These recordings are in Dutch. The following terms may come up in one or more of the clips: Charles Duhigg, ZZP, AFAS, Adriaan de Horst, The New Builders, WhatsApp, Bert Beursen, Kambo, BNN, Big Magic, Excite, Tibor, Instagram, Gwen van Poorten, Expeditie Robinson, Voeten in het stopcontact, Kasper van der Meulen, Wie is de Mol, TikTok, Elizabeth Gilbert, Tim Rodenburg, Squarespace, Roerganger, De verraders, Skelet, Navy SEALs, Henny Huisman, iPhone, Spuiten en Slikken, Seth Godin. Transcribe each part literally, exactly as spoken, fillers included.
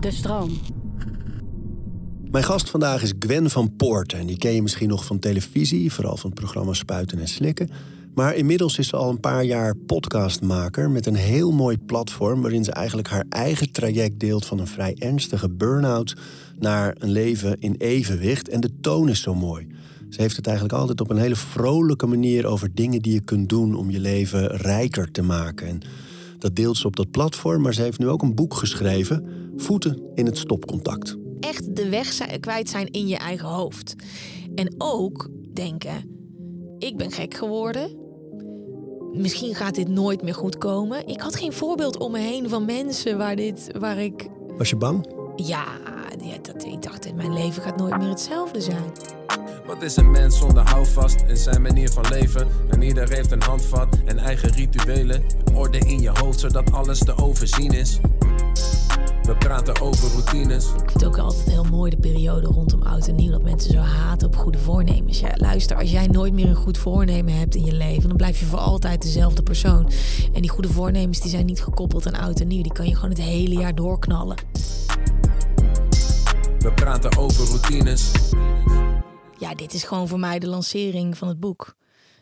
De stroom. Mijn gast vandaag is Gwen van Poorten. En die ken je misschien nog van televisie, vooral van het programma Spuiten en Slikken. Maar inmiddels is ze al een paar jaar podcastmaker met een heel mooi platform waarin ze eigenlijk haar eigen traject deelt van een vrij ernstige burn-out naar een leven in evenwicht. En de toon is zo mooi. Ze heeft het eigenlijk altijd op een hele vrolijke manier over dingen die je kunt doen om je leven rijker te maken. En dat deelt ze op dat platform, maar ze heeft nu ook een boek geschreven, Voeten in het stopcontact. Echt de weg kwijt zijn in je eigen hoofd. En ook denken, ik ben gek geworden. Misschien gaat dit nooit meer goed komen. Ik had geen voorbeeld om me heen van mensen waar dit, waar ik... Was je bang? Ja, dat, ik dacht, mijn leven gaat nooit meer hetzelfde zijn. Wat is een mens zonder houvast en zijn manier van leven? En ieder heeft een handvat en eigen rituelen. Orde in je hoofd, zodat alles te overzien is. We praten over routines. Ik vind het ook altijd heel mooi, de periode rondom oud en nieuw, dat mensen zo haten op goede voornemens. Ja, luister, als jij nooit meer een goed voornemen hebt in je leven, dan blijf je voor altijd dezelfde persoon. En die goede voornemens die zijn niet gekoppeld aan oud en nieuw. Die kan je gewoon het hele jaar doorknallen. We praten over routines. Ja, dit is gewoon voor mij de lancering van het boek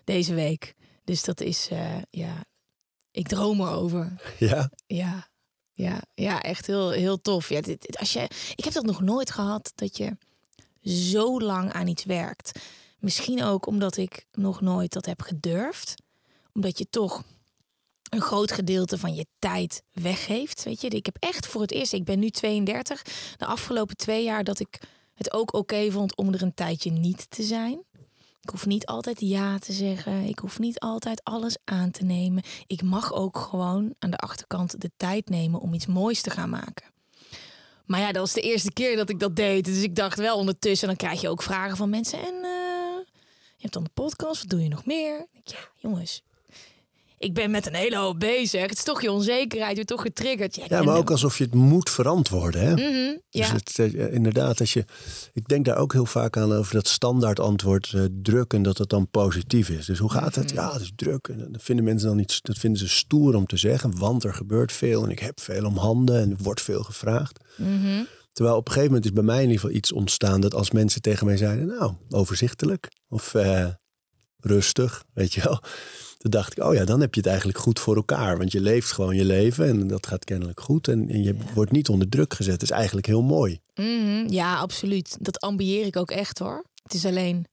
deze week. Dus dat is, uh, ja, ik droom erover. Ja? Ja. Ja, ja, echt heel, heel tof. Ja, dit, dit, als je, ik heb dat nog nooit gehad, dat je zo lang aan iets werkt. Misschien ook omdat ik nog nooit dat heb gedurfd. Omdat je toch een groot gedeelte van je tijd weggeeft. Weet je? Ik heb echt voor het eerst, ik ben nu tweeëndertig, de afgelopen twee jaar dat ik het ook oké vond om er een tijdje niet te zijn. Ik hoef niet altijd ja te zeggen. Ik hoef niet altijd alles aan te nemen. Ik mag ook gewoon aan de achterkant de tijd nemen om iets moois te gaan maken. Maar ja, dat was de eerste keer dat ik dat deed. Dus ik dacht wel ondertussen, dan krijg je ook vragen van mensen. En uh, je hebt dan de podcast, wat doe je nog meer? Ja, jongens, ik ben met een hele hoop bezig. Het is toch je onzekerheid, je toch getriggerd. Ja, ja, maar ook alsof je het moet verantwoorden. Hè? Mm-hmm, ja. Dus het, inderdaad, als je, ik denk daar ook heel vaak aan over dat standaard antwoord eh, druk en dat het dan positief is. Dus hoe gaat het? Mm-hmm. Ja, het is druk. En dat vinden mensen dan niet, dat vinden ze stoer om te zeggen, want er gebeurt veel en ik heb veel om handen en er wordt veel gevraagd. Mm-hmm. Terwijl op een gegeven moment is bij mij in ieder geval iets ontstaan dat als mensen tegen mij zeiden, nou, overzichtelijk of eh, rustig, weet je wel. Toen dacht ik, oh ja, dan heb je het eigenlijk goed voor elkaar. Want je leeft gewoon je leven en dat gaat kennelijk goed. En, en je ja. wordt niet onder druk gezet. Dat is eigenlijk heel mooi. Mm-hmm. Ja, absoluut. Dat ambieer ik ook echt hoor. Het is alleen,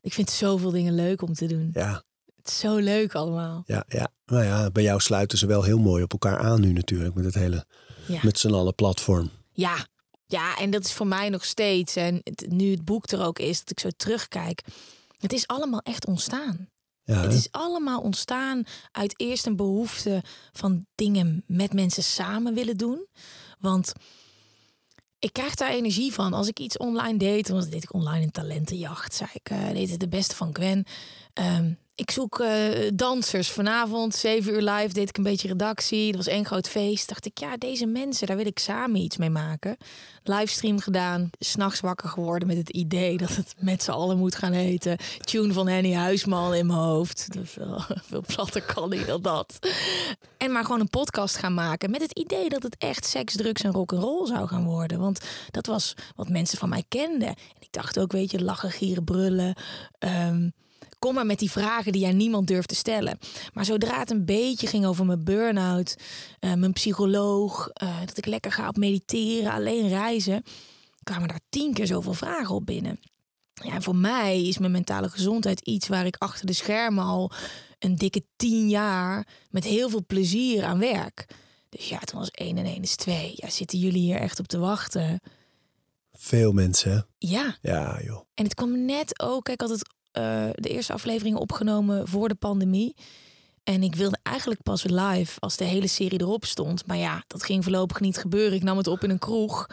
ik vind zoveel dingen leuk om te doen. Ja. Het is zo leuk allemaal. Ja, ja. Nou ja, bij jou sluiten ze wel heel mooi op elkaar aan nu natuurlijk. Met het hele, ja. met z'n allen platform. Ja. Ja, en dat is voor mij nog steeds. En het, nu het boek er ook is, dat ik zo terugkijk. Het is allemaal echt ontstaan. Ja, het is allemaal ontstaan uit eerst een behoefte van dingen met mensen samen willen doen. Want ik krijg daar energie van. Als ik iets online deed, want dat deed ik online een talentenjacht, zei ik, uh, deed het de beste van Gwen. Um, ik zoek uh, dansers. Vanavond, zeven uur live, deed ik een beetje redactie. Dat was één groot feest. Dacht ik, ja, deze mensen, daar wil ik samen iets mee maken. Livestream gedaan. 's Nachts wakker geworden met het idee dat het met z'n allen moet gaan heten. Tune van Henny Huisman in mijn hoofd. Veel, veel platter kan niet dan dat. En maar gewoon een podcast gaan maken. Met het idee dat het echt seks, drugs en rock'n'roll zou gaan worden. Want dat was wat mensen van mij kenden. En ik dacht ook, weet je, lachen, gieren, brullen. Um, Kom maar met die vragen die jij niemand durft te stellen. Maar zodra het een beetje ging over mijn burn-out, uh, mijn psycholoog, uh, dat ik lekker ga op mediteren, alleen reizen, kwamen daar tien keer zoveel vragen op binnen. Ja, en voor mij is mijn mentale gezondheid iets waar ik achter de schermen al een dikke tien jaar met heel veel plezier aan werk. Dus ja, toen was één en één is twee. Ja, zitten jullie hier echt op te wachten? Veel mensen. Ja. Ja, joh. En het kwam net ook, kijk, altijd Uh, de eerste afleveringen opgenomen voor de pandemie. En ik wilde eigenlijk pas live als de hele serie erop stond. Maar ja, dat ging voorlopig niet gebeuren. Ik nam het op in een kroeg.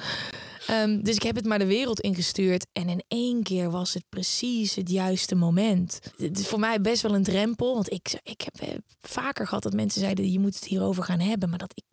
Um, dus ik heb het maar de wereld ingestuurd. En in één keer was het precies het juiste moment. Het is voor mij best wel een drempel. Want ik, ik heb eh, vaker gehad dat mensen zeiden, je moet het hierover gaan hebben. Maar dat ik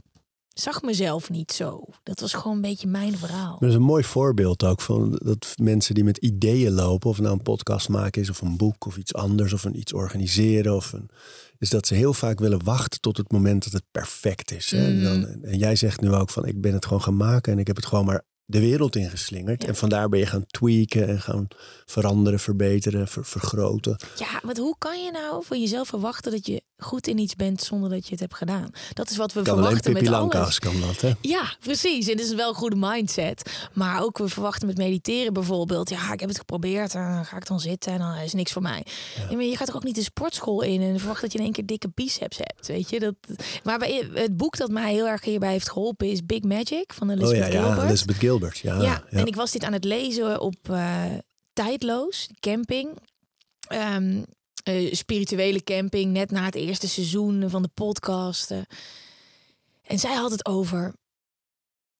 zag mezelf niet zo. Dat was gewoon een beetje mijn verhaal. Maar dat is een mooi voorbeeld ook van dat mensen die met ideeën lopen, of nou een podcast maken is, of een boek, of iets anders, of een iets organiseren, of een, is dat ze heel vaak willen wachten tot het moment dat het perfect is. Hè? Mm. En, dan, en jij zegt nu ook van, ik ben het gewoon gaan maken en ik heb het gewoon maar de wereld ingeslingerd. Ja. En vandaar ben je gaan tweaken en gaan veranderen, verbeteren, ver, vergroten. Ja, want hoe kan je nou van jezelf verwachten dat je goed in iets bent zonder dat je het hebt gedaan? Dat is wat we kan verwachten met alles. Kan dat, hè? Ja, precies. En dat is wel een goede mindset. Maar ook we verwachten met mediteren bijvoorbeeld. Ja, ik heb het geprobeerd en ga ik dan zitten en dan is niks voor mij. Ja. Ja, maar je gaat toch ook niet de sportschool in en verwacht dat je in één keer dikke biceps hebt, weet je? Dat, maar bij, het boek dat mij heel erg hierbij heeft geholpen is Big Magic van Elizabeth Gilbert. Oh ja, ja, Gilbert. Elizabeth Gilbert. Ja, ja, en ja. Ik was dit aan het lezen op uh, Tijdloos, camping. Um, uh, spirituele camping, net na het eerste seizoen van de podcast. Uh. En zij had het over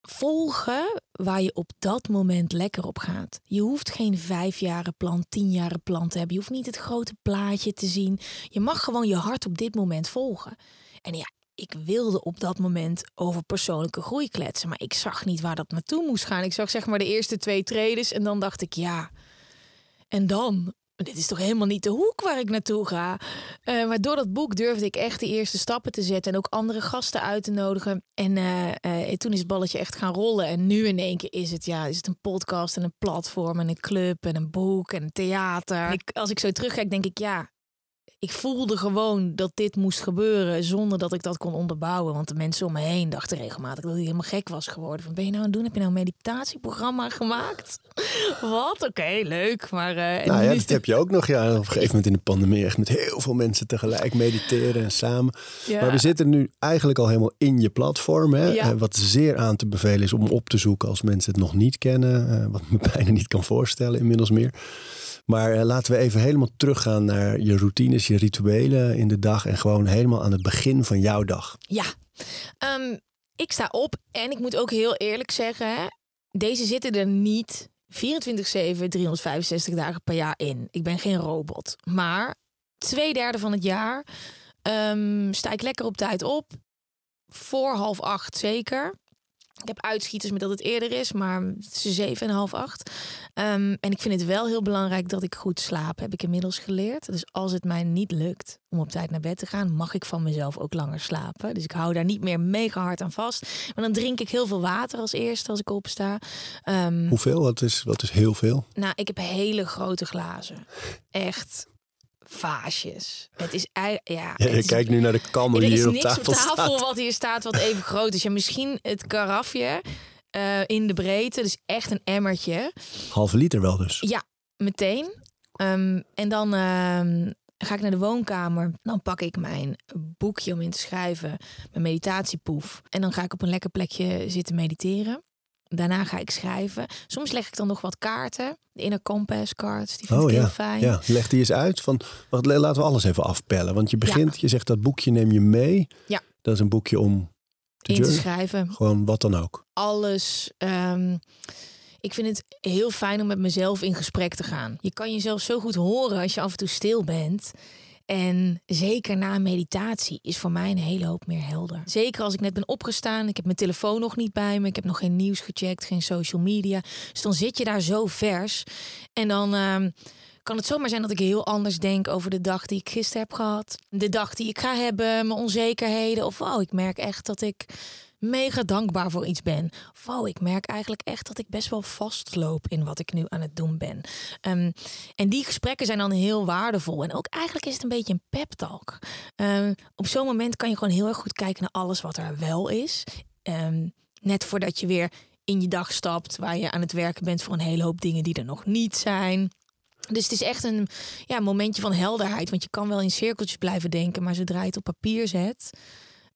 volgen waar je op dat moment lekker op gaat. Je hoeft geen vijfjaren plan, tienjaren plan te hebben. Je hoeft niet het grote plaatje te zien. Je mag gewoon je hart op dit moment volgen. En ja, ik wilde op dat moment over persoonlijke groei kletsen. Maar ik zag niet waar dat naartoe moest gaan. Ik zag zeg maar de eerste twee tredes. En dan dacht ik, ja, en dan? Dit is toch helemaal niet de hoek waar ik naartoe ga? Uh, maar door dat boek durfde ik echt de eerste stappen te zetten. En ook andere gasten uit te nodigen. En uh, uh, toen is het balletje echt gaan rollen. En nu in één keer is het, ja, is het een podcast en een platform en een club en een boek en een theater. En ik, als ik zo terugkijk, denk ik, ja... Ik voelde gewoon dat dit moest gebeuren zonder dat ik dat kon onderbouwen. Want de mensen om me heen dachten regelmatig dat ik helemaal gek was geworden. Van, ben je nou aan het doen? Heb je nou een meditatieprogramma gemaakt? Wat? Oké, okay, leuk. Maar, uh, nou ja, dat de... heb je ook nog. Ja, op een gegeven moment in de pandemie echt met heel veel mensen tegelijk mediteren en samen. Ja. Maar we zitten nu eigenlijk al helemaal in je platform. Hè? Ja. Wat zeer aan te bevelen is om op te zoeken als mensen het nog niet kennen. Wat me bijna niet kan voorstellen inmiddels meer. Maar uh, laten we even helemaal teruggaan naar je routines, je rituelen in de dag. En gewoon helemaal aan het begin van jouw dag. Ja, um, ik sta op en ik moet ook heel eerlijk zeggen, hè, deze zitten er niet vierentwintig zeven, driehonderdvijfenzestig dagen per jaar in. Ik ben geen robot. Maar twee derde van het jaar um, sta ik lekker op tijd op. Voor half acht zeker. Ik heb uitschieters met dat het eerder is, maar het is zeven en half acht. Um, en ik vind het wel heel belangrijk dat ik goed slaap, heb ik inmiddels geleerd. Dus als het mij niet lukt om op tijd naar bed te gaan, mag ik van mezelf ook langer slapen. Dus ik hou daar niet meer mega hard aan vast. Maar dan drink ik heel veel water als eerste als ik opsta. Um, Hoeveel? Wat is, wat is heel veel? Nou, ik heb hele grote glazen. Echt... vaasjes. Het is ja, ja het je is, kijkt nu naar de kamer die hier op tafel staat. Er is niks op tafel wat hier staat wat even groot is. Ja, misschien het karafje uh, in de breedte, dus echt een emmertje. Halve liter wel dus. Ja, meteen. Um, en dan uh, ga ik naar de woonkamer. Dan pak ik mijn boekje om in te schrijven, mijn meditatiepoef. En dan ga ik op een lekker plekje zitten mediteren. Daarna ga ik schrijven. Soms leg ik dan nog wat kaarten. De inner compass cards. Die vind oh, ik ja. heel fijn. Ja. Leg die eens uit. Van, wacht, laten we alles even afpellen. Want je begint, ja. je zegt dat boekje neem je mee. Ja. Dat is een boekje om te, In te schrijven. Gewoon wat dan ook. Alles. Um, ik vind het heel fijn om met mezelf in gesprek te gaan. Je kan jezelf zo goed horen als je af en toe stil bent. En zeker na meditatie is voor mij een hele hoop meer helder. Zeker als ik net ben opgestaan. Ik heb mijn telefoon nog niet bij me. Ik heb nog geen nieuws gecheckt, geen social media. Dus dan zit je daar zo vers. En dan uh, kan het zomaar zijn dat ik heel anders denk over de dag die ik gisteren heb gehad. De dag die ik ga hebben, mijn onzekerheden. Of wow, ik merk echt dat ik mega dankbaar voor iets ben. Wow, ik merk eigenlijk echt dat ik best wel vastloop in wat ik nu aan het doen ben. Um, en die gesprekken zijn dan heel waardevol. En ook eigenlijk is het een beetje een pep talk. Um, op zo'n moment kan je gewoon heel erg goed kijken naar alles wat er wel is. Um, net voordat je weer in je dag stapt, waar je aan het werken bent voor een hele hoop dingen die er nog niet zijn. Dus het is echt een ja, momentje van helderheid. Want je kan wel in cirkeltjes blijven denken, maar zodra je het op papier zet...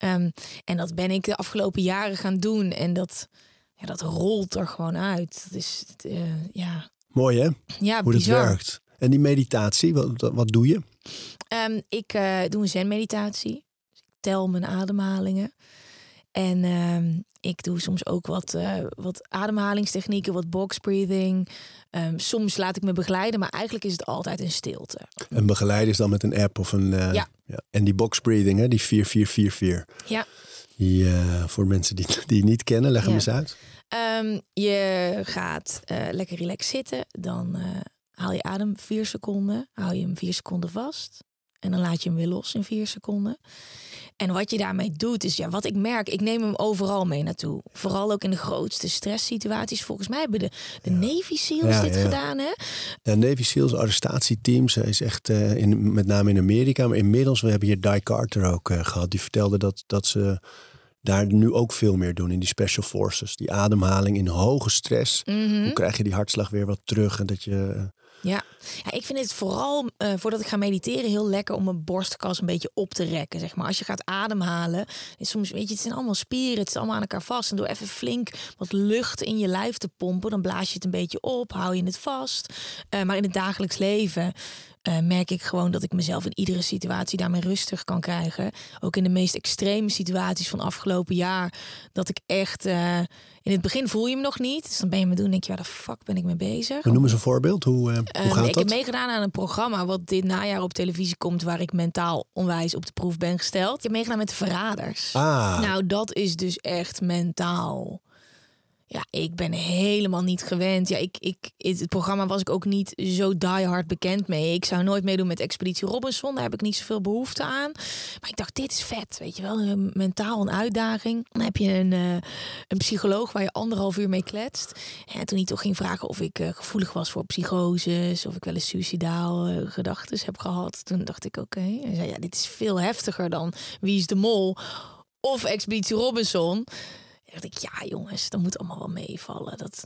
Um, en dat ben ik de afgelopen jaren gaan doen. En dat, ja, dat rolt er gewoon uit. Dus, uh, ja. Mooi hè? Ja, hoe bizar. Dat werkt. En die meditatie, wat, wat doe je? Um, ik uh, doe een zen-meditatie. Dus ik tel mijn ademhalingen. En um, ik doe soms ook wat, uh, wat ademhalingstechnieken, wat box breathing. Um, soms laat ik me begeleiden, maar eigenlijk is het altijd in stilte. En begeleiden is dan met een app of een... Uh, ja. ja. En die box breathing, hè, die vier vier vier vier. Ja. Ja, voor mensen die, die het niet kennen, leg hem ja. eens uit. Um, je gaat uh, lekker relaxed zitten. Dan uh, haal je adem vier seconden. Hou je hem vier seconden vast. En dan laat je hem weer los in vier seconden. En wat je daarmee doet is, ja, wat ik merk, ik neem hem overal mee naartoe. Vooral ook in de grootste stresssituaties. Volgens mij hebben de, de ja. Navy SEALs ja, dit ja. gedaan, hè? Ja, Navy SEALs, arrestatieteams, is echt uh, in, met name in Amerika. Maar inmiddels, we hebben hier Di Carter ook uh, gehad. Die vertelde dat, dat ze daar nu ook veel meer doen in die special forces. Die ademhaling in hoge stress. Mm-hmm. Hoe krijg je die hartslag weer wat terug en dat je... Uh, Ja. ja, ik vind het vooral, uh, voordat ik ga mediteren, heel lekker om mijn borstkas een beetje op te rekken. Zeg maar. Als je gaat ademhalen, is soms, weet je, het zijn allemaal spieren, het zit allemaal aan elkaar vast. En door even flink wat lucht in je lijf te pompen, dan blaas je het een beetje op, hou je het vast. Uh, maar in het dagelijks leven uh, merk ik gewoon dat ik mezelf in iedere situatie daarmee rustig kan krijgen. Ook in de meest extreme situaties van afgelopen jaar, dat ik echt... Uh, In het begin voel je hem nog niet. Dus dan ben je me doen en denk je, waar de fuck ben ik mee bezig? Noem eens een voorbeeld. Hoe, uh, hoe gaat um, ik dat? Ik heb meegedaan aan een programma wat dit najaar op televisie komt, waar ik mentaal onwijs op de proef ben gesteld. Ik heb meegedaan met De Verraders. Ah. Nou, dat is dus echt mentaal. Ja, ik ben helemaal niet gewend. Ja, ik, ik, het programma was ik ook niet zo diehard bekend mee. Ik zou nooit meedoen met Expeditie Robinson. Daar heb ik niet zoveel behoefte aan. Maar ik dacht, dit is vet. Weet je wel, mentaal een uitdaging. Dan heb je een, uh, een psycholoog waar je anderhalf uur mee kletst. En toen hij toch ging vragen of ik uh, gevoelig was voor psychoses, of ik wel eens suicidaal uh, gedachten heb gehad. Toen dacht ik, oké. Okay. Hij zei, ja, dit is veel heftiger dan Wie is de Mol of Expeditie Robinson. Dacht ik, ja jongens, dat moet allemaal wel meevallen. Dat,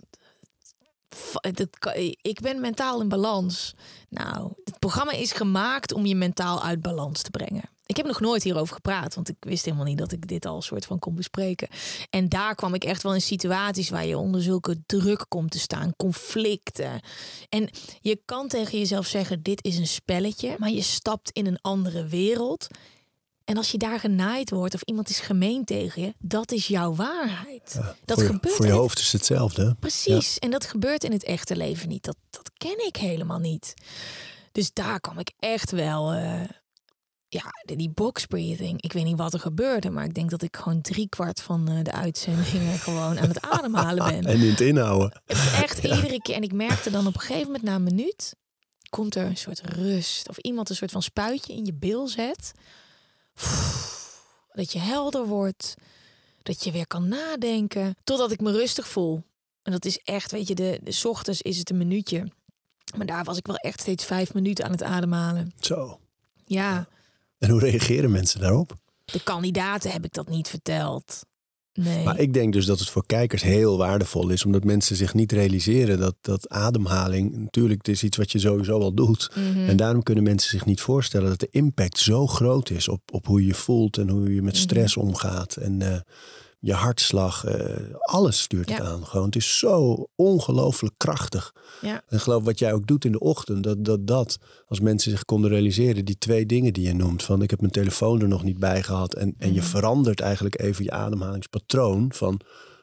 dat, dat, ik ben mentaal in balans. Nou, het programma is gemaakt om je mentaal uit balans te brengen. Ik heb nog nooit hierover gepraat, want ik wist helemaal niet dat ik dit al soort van kon bespreken. En daar kwam ik echt wel in situaties waar je onder zulke druk komt te staan, conflicten. En je kan tegen jezelf zeggen, dit is een spelletje, maar je stapt in een andere wereld. En als je daar genaaid wordt of iemand is gemeen tegen je, dat is jouw waarheid. Ja, dat voor, gebeurt voor je hoofd is hetzelfde. Hè? Precies, ja. En dat gebeurt in het echte leven niet. Dat, dat ken ik helemaal niet. Dus daar kwam ik echt wel... Uh, ja, die box breathing. Ik weet niet wat er gebeurde, maar ik denk dat ik gewoon driekwart van uh, de uitzendingen gewoon aan het ademhalen ben. En in het inhouden. Echt ja. iedere keer. En ik merkte dan op een gegeven moment na een minuut, komt er een soort rust. Of iemand een soort van spuitje in je bil zet. Dat je helder wordt, dat je weer kan nadenken, totdat ik me rustig voel. En dat is echt, weet je, de, de ochtends is het een minuutje. Maar daar was ik wel echt steeds vijf minuten aan het ademhalen. Zo. Ja. En hoe reageren mensen daarop? De kandidaten heb ik dat niet verteld. Nee. Maar ik denk dus dat het voor kijkers heel waardevol is, omdat mensen zich niet realiseren dat, dat ademhaling natuurlijk het is iets wat je sowieso al doet. Mm-hmm. En daarom kunnen mensen zich niet voorstellen dat de impact zo groot is op, op hoe je voelt en hoe je met stress mm-hmm. omgaat. En uh, je hartslag, uh, alles stuurt ja. het aan. Gewoon. Het is zo ongelooflijk krachtig. Ja. En geloof wat jij ook doet in de ochtend, dat, dat dat als mensen zich konden realiseren, die twee dingen die je noemt, van ik heb mijn telefoon er nog niet bij gehad en, en mm. je verandert eigenlijk even je ademhalingspatroon van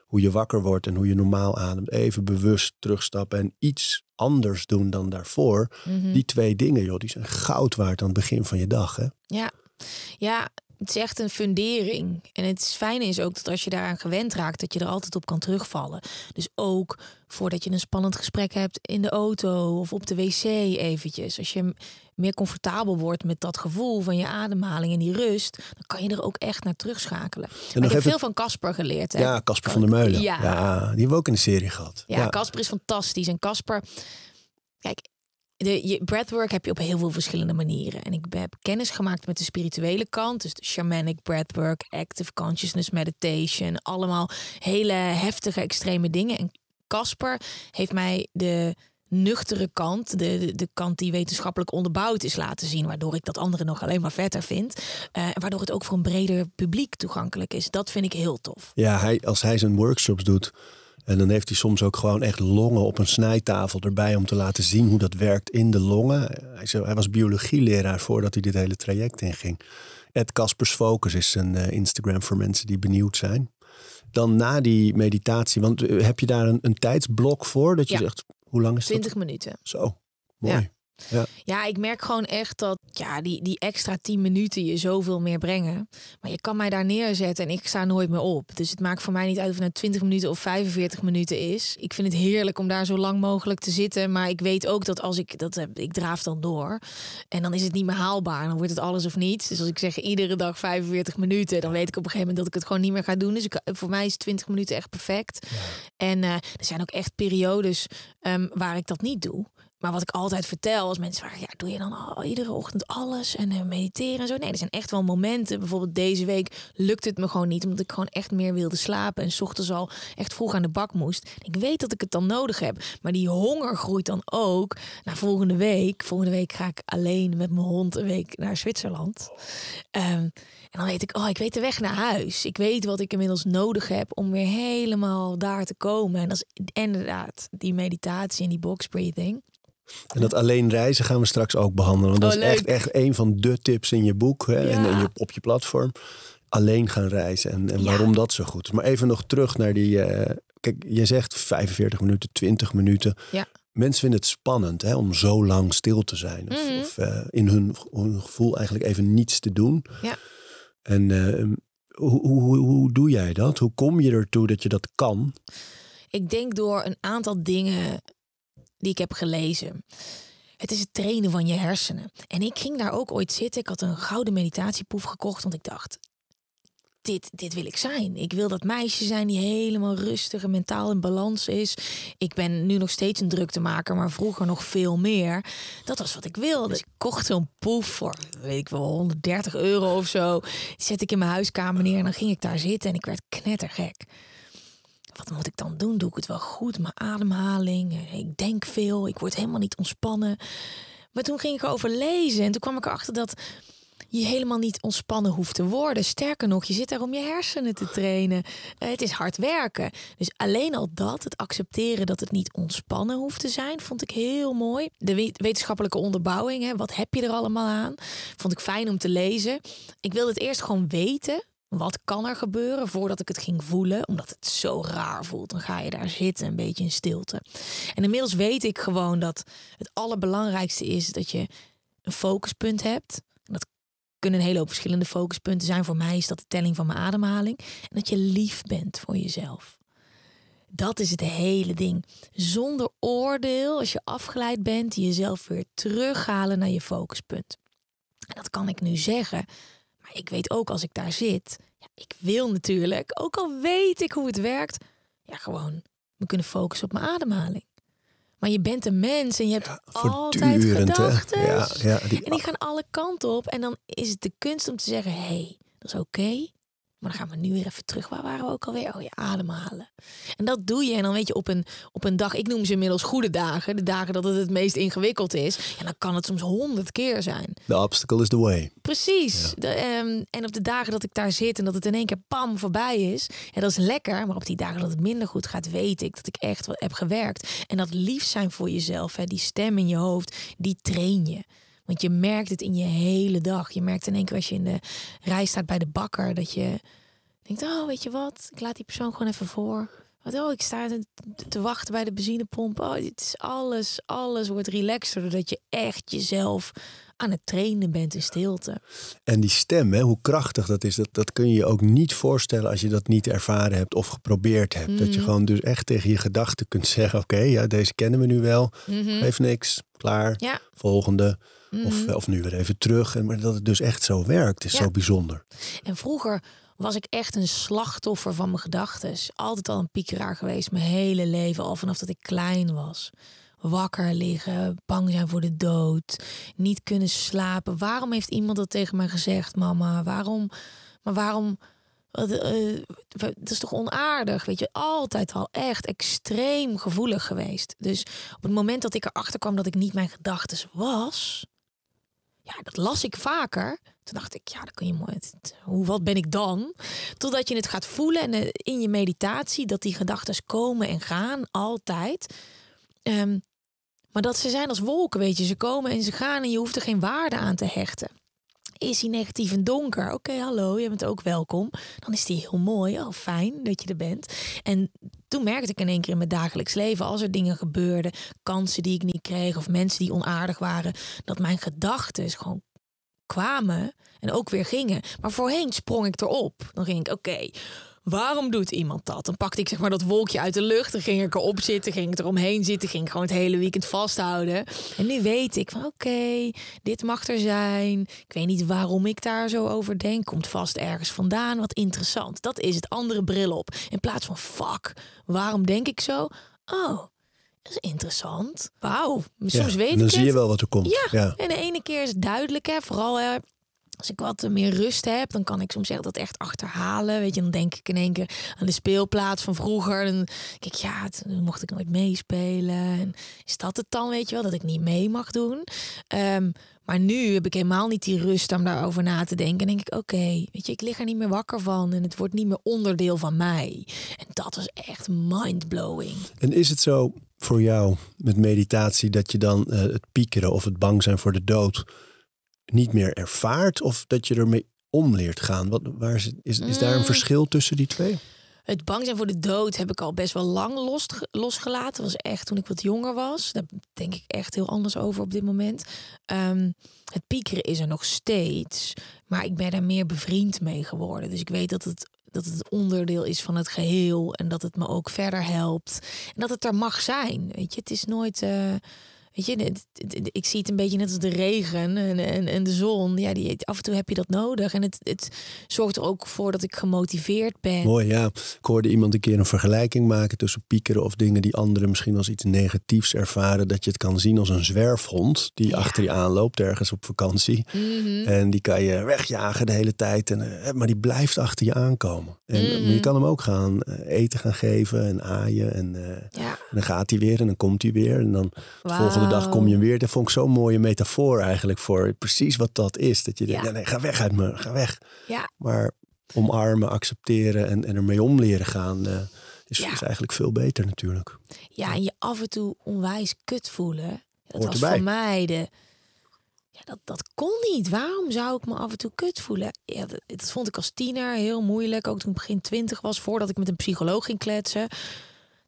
hoe je wakker wordt en hoe je normaal ademt, even bewust terugstappen en iets anders doen dan daarvoor. Mm-hmm. Die twee dingen, joh, die zijn goud waard aan het begin van je dag. Hè? Ja, ja. Het is echt een fundering. En het fijne is ook dat als je daaraan gewend raakt, dat je er altijd op kan terugvallen. Dus ook voordat je een spannend gesprek hebt in de auto of op de wc eventjes. Als je meer comfortabel wordt met dat gevoel van je ademhaling en die rust, dan kan je er ook echt naar terugschakelen. En ik heb veel het... van Kasper geleerd. Hè? Ja, Kasper van der Meulen. Ja. ja, die hebben we ook in de serie gehad. Ja, Kasper ja. is fantastisch. En Kasper... Kijk, De, je, breathwork heb je op heel veel verschillende manieren. En ik heb kennis gemaakt met de spirituele kant. Dus de shamanic breathwork, active consciousness meditation. Allemaal hele heftige, extreme dingen. En Kasper heeft mij de nuchtere kant, de, de, de kant die wetenschappelijk onderbouwd is, laten zien. Waardoor ik dat andere nog alleen maar vetter vind. Uh, en waardoor het ook voor een breder publiek toegankelijk is. Dat vind ik heel tof. Ja, hij, als hij zijn workshops doet... En dan heeft hij soms ook gewoon echt longen op een snijtafel erbij om te laten zien hoe dat werkt in de longen. Hij was biologieleraar voordat hij dit hele traject inging. Het Kaspers Focus is een Instagram voor mensen die benieuwd zijn. Dan na die meditatie, want heb je daar een, een tijdsblok voor? Dat je ja. zegt, hoe lang is dat? twintig minuten. Zo, mooi. Ja. Ja. ja, ik merk gewoon echt dat ja, die, die extra tien minuten je zoveel meer brengen. Maar je kan mij daar neerzetten en ik sta nooit meer op. Dus het maakt voor mij niet uit of het twintig minuten of vijfenveertig minuten is. Ik vind het heerlijk om daar zo lang mogelijk te zitten. Maar ik weet ook dat als ik dat heb, ik draaf dan door. En dan is het niet meer haalbaar. Dan wordt het alles of niets. Dus als ik zeg iedere dag vijfenveertig minuten, dan weet ik op een gegeven moment dat ik het gewoon niet meer ga doen. Dus ik, voor mij is twintig minuten echt perfect. Ja. En uh, er zijn ook echt periodes um, waar ik dat niet doe. Maar wat ik altijd vertel als mensen vragen, ja, doe je dan al, iedere ochtend alles en uh, mediteren en zo? Nee, er zijn echt wel momenten. Bijvoorbeeld deze week lukt het me gewoon niet, omdat ik gewoon echt meer wilde slapen en 's ochtends al echt vroeg aan de bak moest. Ik weet dat ik het dan nodig heb, maar die honger groeit dan ook naar volgende week. Volgende week ga ik alleen met mijn hond een week naar Zwitserland. Um, en dan weet ik, oh, ik weet de weg naar huis. Ik weet wat ik inmiddels nodig heb om weer helemaal daar te komen. En dat is inderdaad die meditatie en die box breathing. En dat alleen reizen gaan we straks ook behandelen. Want dat oh, is echt, echt een van de tips in je boek, hè, ja. en, en je, op je platform. Alleen gaan reizen en, en ja. waarom dat zo goed is. Maar even nog terug naar die... Uh, kijk, je zegt vijfenveertig minuten, twintig minuten. Ja. Mensen vinden het spannend, hè, om zo lang stil te zijn. Of, mm-hmm. of uh, in hun, hun gevoel eigenlijk even niets te doen. Ja. En uh, hoe, hoe, hoe doe jij dat? Hoe kom je ertoe dat je dat kan? Ik denk door een aantal dingen... die ik heb gelezen. Het is het trainen van je hersenen. En ik ging daar ook ooit zitten. Ik had een gouden meditatieproef gekocht. Want ik dacht, dit, dit wil ik zijn. Ik wil dat meisje zijn die helemaal rustig en mentaal in balans is. Ik ben nu nog steeds een druktemaker. Maar vroeger nog veel meer. Dat was wat ik wilde. Dus ik kocht zo'n poef voor, weet ik wel, honderddertig euro of zo. Die zet ik in mijn huiskamer neer. En dan ging ik daar zitten. En ik werd knettergek. Wat moet ik dan doen? Doe ik het wel goed? Mijn ademhaling, ik denk veel, ik word helemaal niet ontspannen. Maar toen ging ik erover lezen en toen kwam ik erachter dat je helemaal niet ontspannen hoeft te worden. Sterker nog, je zit daar om je hersenen te trainen. Het is hard werken. Dus alleen al dat, het accepteren dat het niet ontspannen hoeft te zijn, vond ik heel mooi. De wetenschappelijke onderbouwing, hè, wat heb je er allemaal aan? Vond ik fijn om te lezen. Ik wilde het eerst gewoon weten. Wat kan er gebeuren voordat ik het ging voelen? Omdat het zo raar voelt. Dan ga je daar zitten, een beetje in stilte. En inmiddels weet ik gewoon dat het allerbelangrijkste is... dat je een focuspunt hebt. Dat kunnen een hele hoop verschillende focuspunten zijn. Voor mij is dat de telling van mijn ademhaling. En dat je lief bent voor jezelf. Dat is het hele ding. Zonder oordeel, als je afgeleid bent... jezelf weer terughalen naar je focuspunt. En dat kan ik nu zeggen... Ik weet ook als ik daar zit, ja, ik wil natuurlijk, ook al weet ik hoe het werkt, ja, gewoon me kunnen focussen op mijn ademhaling. Maar je bent een mens en je hebt ja, altijd gedachten. Ja, ja, die... En die gaan alle kanten op. En dan is het de kunst om te zeggen, hé, hey, dat is oké. Okay, maar dan gaan we nu weer even terug. Waar waren we ook alweer? Oh, je ademhalen. En dat doe je. En dan weet je op een, op een dag, ik noem ze inmiddels goede dagen. De dagen dat het het meest ingewikkeld is. En dan kan het soms honderd keer zijn. The obstacle is the way. Precies. Ja. De, um, en op de dagen dat ik daar zit en dat het in één keer pam voorbij is. En dat is lekker. Maar op die dagen dat het minder goed gaat, weet ik dat ik echt wat heb gewerkt. En dat lief zijn voor jezelf. Hè, die stem in je hoofd, die train je. Want je merkt het in je hele dag. Je merkt in één keer als je in de rij staat bij de bakker... dat je denkt, oh, weet je wat? Ik laat die persoon gewoon even voor. Oh, ik sta te wachten bij de benzinepomp. Oh, dit is alles, alles wordt relaxter... doordat je echt jezelf aan het trainen bent in stilte. En die stem, hè, hoe krachtig dat is... Dat, dat kun je je ook niet voorstellen... als je dat niet ervaren hebt of geprobeerd hebt. Mm-hmm. Dat je gewoon dus echt tegen je gedachten kunt zeggen... oké, okay, ja, deze kennen we nu wel. Mm-hmm. Geef niks, klaar, ja. Volgende... Mm-hmm. Of, of nu weer even terug. En, maar dat het dus echt zo werkt, is ja. zo bijzonder. En vroeger was ik echt een slachtoffer van mijn gedachtes. Altijd al een piekeraar geweest. Mijn hele leven, al vanaf dat ik klein was. Wakker liggen, bang zijn voor de dood. Niet kunnen slapen. Waarom heeft iemand dat tegen mij gezegd, mama? Waarom? Maar waarom... Dat is toch onaardig, weet je. Altijd al echt extreem gevoelig geweest. Dus op het moment dat ik erachter kwam dat ik niet mijn gedachten was... ja, dat las ik vaker. Toen dacht ik, ja, dan kun je mooi... Hoe, wat ben ik dan? Totdat je het gaat voelen en in je meditatie... dat die gedachten komen en gaan, altijd... Um, maar dat ze zijn als wolken, weet je. Ze komen en ze gaan en je hoeft er geen waarde aan te hechten. Is hij negatief en donker? Oké, okay, hallo, je bent ook welkom. Dan is die heel mooi. Oh, fijn dat je er bent. En toen merkte ik in één keer in mijn dagelijks leven, als er dingen gebeurden, kansen die ik niet kreeg of mensen die onaardig waren, dat mijn gedachten gewoon kwamen en ook weer gingen. Maar voorheen sprong ik erop. Dan ging ik, oké, okay, waarom doet iemand dat? Dan pakte ik zeg maar dat wolkje uit de lucht, dan ging ik erop zitten, ging ik eromheen zitten, ging ik gewoon het hele weekend vasthouden. En nu weet ik van, oké, okay, dit mag er zijn. Ik weet niet waarom ik daar zo over denk. Komt vast ergens vandaan, wat interessant. Dat is het, andere bril op. In plaats van, fuck, waarom denk ik zo? Oh, dat is interessant. Wauw, soms ja, weet ik het. Dan zie je wel wat er komt. Ja, ja. En de ene keer is het duidelijk, hè, vooral... Hè, als ik wat meer rust heb, dan kan ik soms echt dat echt achterhalen. Weet je, dan denk ik in één keer aan de speelplaats van vroeger. Dan kijk, ja, het, mocht ik nooit meespelen. En is dat het dan, weet je wel, dat ik niet mee mag doen? Um, maar nu heb ik helemaal niet die rust om daarover na te denken. En denk ik, oké, okay, weet je, ik lig er niet meer wakker van. En het wordt niet meer onderdeel van mij. En dat was echt mindblowing. En is het zo voor jou met meditatie dat je dan uh, het piekeren of het bang zijn voor de dood niet meer ervaart, of dat je ermee om leert gaan? Wat, waar is, is, is daar een verschil tussen die twee? Het bang zijn voor de dood heb ik al best wel lang los, losgelaten. Dat was echt toen ik wat jonger was. Daar denk ik echt heel anders over op dit moment. Um, het piekeren is er nog steeds, maar ik ben daar meer bevriend mee geworden. Dus ik weet dat het, dat het onderdeel is van het geheel en dat het me ook verder helpt. En dat het er mag zijn. Weet je, het is nooit... Uh, Weet je, ik zie het een beetje net als de regen en, en, en de zon. Ja, die, af en toe heb je dat nodig. En het, het zorgt er ook voor dat ik gemotiveerd ben. Mooi, ja. Ik hoorde iemand een keer een vergelijking maken tussen piekeren of dingen die anderen misschien als iets negatiefs ervaren. Dat je het kan zien als een zwerfhond die ja. achter je aanloopt ergens op vakantie. Mm-hmm. En die kan je wegjagen de hele tijd. En, maar die blijft achter je aankomen. En mm-hmm. je kan hem ook gaan eten gaan geven en aaien. En, ja. en dan gaat hij weer en dan komt hij weer. En dan wow. de volgende dag kom je weer. Dat vond ik zo'n mooie metafoor eigenlijk voor precies wat dat is. Dat je denkt, ja. nee, ga weg uit me, ga weg. Ja. Maar omarmen, accepteren en, en ermee om leren gaan uh, is, ja. is eigenlijk veel beter natuurlijk. Ja, en je af en toe onwijs kut voelen. Dat was voor mij de... Ja, dat, dat kon niet. Waarom zou ik me af en toe kut voelen? Ja, dat, dat vond ik als tiener heel moeilijk. Ook toen ik begin twintig was, voordat ik met een psycholoog ging kletsen.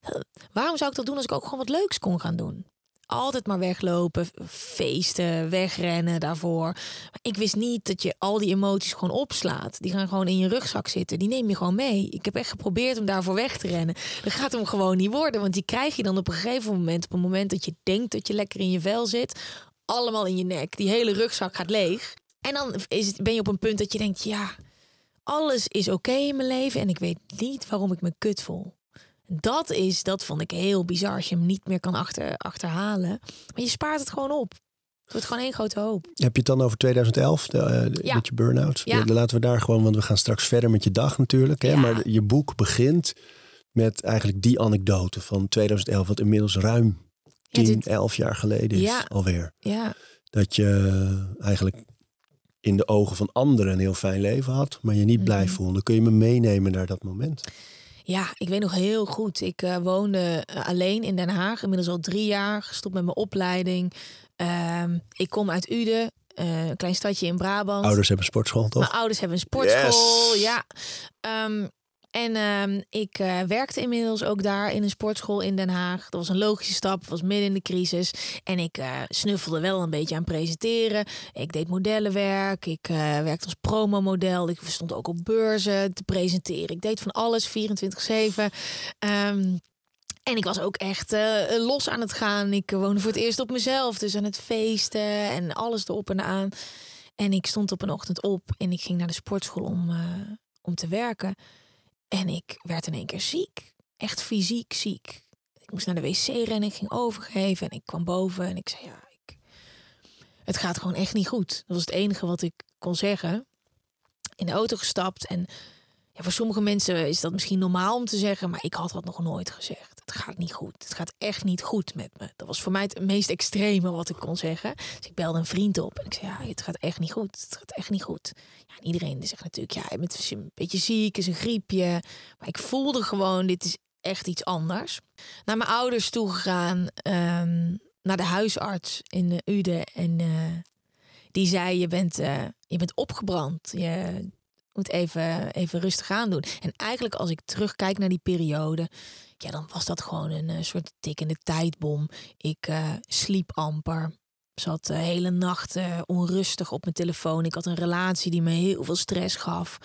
Dat, waarom zou ik dat doen als ik ook gewoon wat leuks kon gaan doen? Altijd maar weglopen, feesten, wegrennen daarvoor. Maar ik wist niet dat je al die emoties gewoon opslaat. Die gaan gewoon in je rugzak zitten. Die neem je gewoon mee. Ik heb echt geprobeerd om daarvoor weg te rennen. Dat gaat hem gewoon niet worden. Want die krijg je dan op een gegeven moment. Op het moment dat je denkt dat je lekker in je vel zit. Allemaal in je nek. Die hele rugzak gaat leeg. En dan is het, ben je op een punt dat je denkt... ja, alles is oké in mijn leven. En ik weet niet waarom ik me kut voel. Dat is, dat vond ik heel bizar, als je hem niet meer kan achter, achterhalen. Maar je spaart het gewoon op. Het wordt gewoon één grote hoop. Heb je het dan over tweeduizend elf, de, uh, de, ja. met je burn-out? Ja. Ja, laten we daar gewoon, want we gaan straks verder met je dag natuurlijk. Hè? Ja. Maar je boek begint met eigenlijk die anekdote van tweeduizend elf, wat inmiddels ruim tien, elf jaar geleden is ja. alweer. Ja. Dat je eigenlijk in de ogen van anderen een heel fijn leven had, maar je niet blij mm. voelde. Kun je me meenemen naar dat moment? Ja, ik weet nog heel goed. Ik uh, woonde alleen in Den Haag. Inmiddels al drie jaar. Gestopt met mijn opleiding. Uh, ik kom uit Uden. Uh, een klein stadje in Brabant. Ouders hebben een sportschool, toch? Mijn ouders hebben een sportschool, yes. ja. Um, en um, ik uh, werkte inmiddels ook daar in een sportschool in Den Haag. Dat was een logische stap. Het was midden in de crisis. En ik uh, snuffelde wel een beetje aan presenteren. Ik deed modellenwerk. Ik uh, werkte als promomodel. Ik stond ook op beurzen te presenteren. Ik deed van alles, vierentwintig zeven. Um, en ik was ook echt uh, los aan het gaan. Ik woonde voor het eerst op mezelf. Dus aan het feesten en alles erop en aan. En ik stond op een ochtend op. En ik ging naar de sportschool om, uh, om te werken. En ik werd in één keer ziek. Echt fysiek ziek. Ik moest naar de wc rennen. Ik ging overgeven. En ik kwam boven. En ik zei, ja, ik... het gaat gewoon echt niet goed. Dat was het enige wat ik kon zeggen. In de auto gestapt. En ja, voor sommige mensen is dat misschien normaal om te zeggen. Maar ik had dat nog nooit gezegd. Het gaat niet goed. Het gaat echt niet goed met me. Dat was voor mij het meest extreme wat ik kon zeggen. Dus ik belde een vriend op. En ik zei, ja, het gaat echt niet goed. Het gaat echt niet goed. En iedereen zegt natuurlijk, ja, je bent een beetje ziek, is een griepje. Maar ik voelde gewoon, dit is echt iets anders. Naar mijn ouders toegegaan, um, naar de huisarts in Uden. En uh, die zei, je bent, uh, je bent opgebrand. Je moet even, even rustig aan doen. En eigenlijk als ik terugkijk naar die periode... Ja, dan was dat gewoon een uh, soort tikkende tijdbom. Ik uh, sliep amper. Zat de hele nacht uh, onrustig op mijn telefoon. Ik had een relatie die me heel veel stress gaf.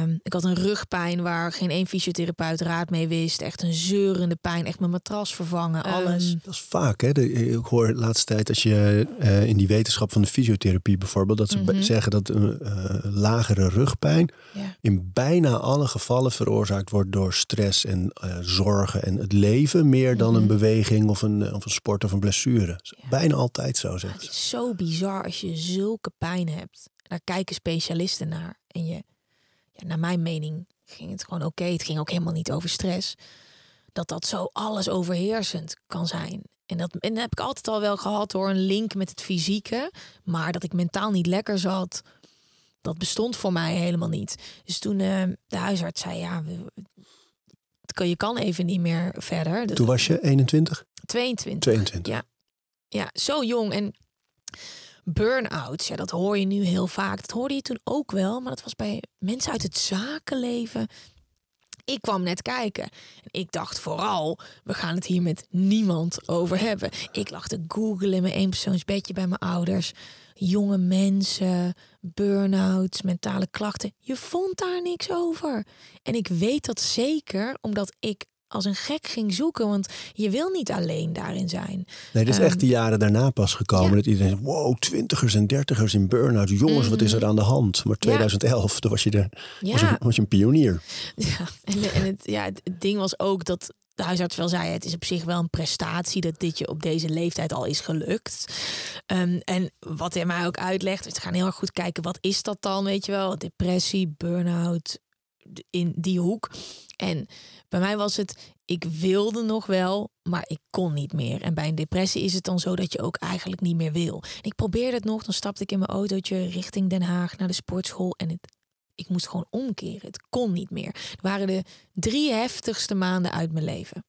Um, ik had een rugpijn waar geen één fysiotherapeut raad mee wist. Echt een zeurende pijn. Echt mijn matras vervangen, alles. Um, dat is vaak, hè? De, ik hoor de laatste tijd dat je uh, in die wetenschap van de fysiotherapie bijvoorbeeld... dat ze mm-hmm. zeggen dat een uh, lagere rugpijn... Yeah. in bijna alle gevallen veroorzaakt wordt door stress en uh, zorgen en het leven... meer dan mm-hmm. een beweging of een, of een sport of een blessure. Yeah. Bijna altijd zo. Ja, het is zo bizar als je zulke pijn hebt. Daar kijken specialisten naar. En je, ja, naar mijn mening ging het gewoon oké. Okay. Het ging ook helemaal niet over stress. Dat dat zo alles overheersend kan zijn. En dat, en dat heb ik altijd al wel gehad hoor. Een link met het fysieke. Maar dat ik mentaal niet lekker zat. Dat bestond voor mij helemaal niet. Dus toen uh, de huisarts zei... ja, we, je kan even niet meer verder. Toen was je eenentwintig? tweeëntwintig. tweeëntwintig. Ja. Ja, zo jong. En burn-outs, ja, dat hoor je nu heel vaak. Dat hoorde je toen ook wel, maar dat was bij mensen uit het zakenleven. Ik kwam net kijken. En ik dacht vooral, we gaan het hier met niemand over hebben. Ik lag te googlen in mijn eenpersoonsbedje bij mijn ouders. Jonge mensen, burn-outs, mentale klachten. Je vond daar niks over. En ik weet dat zeker, omdat ik... als een gek ging zoeken, want je wil niet alleen daarin zijn. Nee, dat is um, echt de jaren daarna pas gekomen. Ja. Dat iedereen zegt, wow, twintigers en dertigers in burn-out. Jongens, mm-hmm. wat is er aan de hand? Maar tweeduizend elf, ja. toen was je, de, ja. was je, was je een pionier. Ja, en, en het, ja, het ding was ook dat de huisarts wel zei... het is op zich wel een prestatie dat dit je op deze leeftijd al is gelukt. Um, en wat hij mij ook uitlegt, we gaan heel erg goed kijken... wat is dat dan, weet je wel? Depressie, burn-out, in die hoek... En bij mij was het, ik wilde nog wel, maar ik kon niet meer. En bij een depressie is het dan zo dat je ook eigenlijk niet meer wil. En ik probeerde het nog, dan stapte ik in mijn autootje richting Den Haag naar de sportschool. En het, ik moest gewoon omkeren, het kon niet meer. Het waren de drie heftigste maanden uit mijn leven.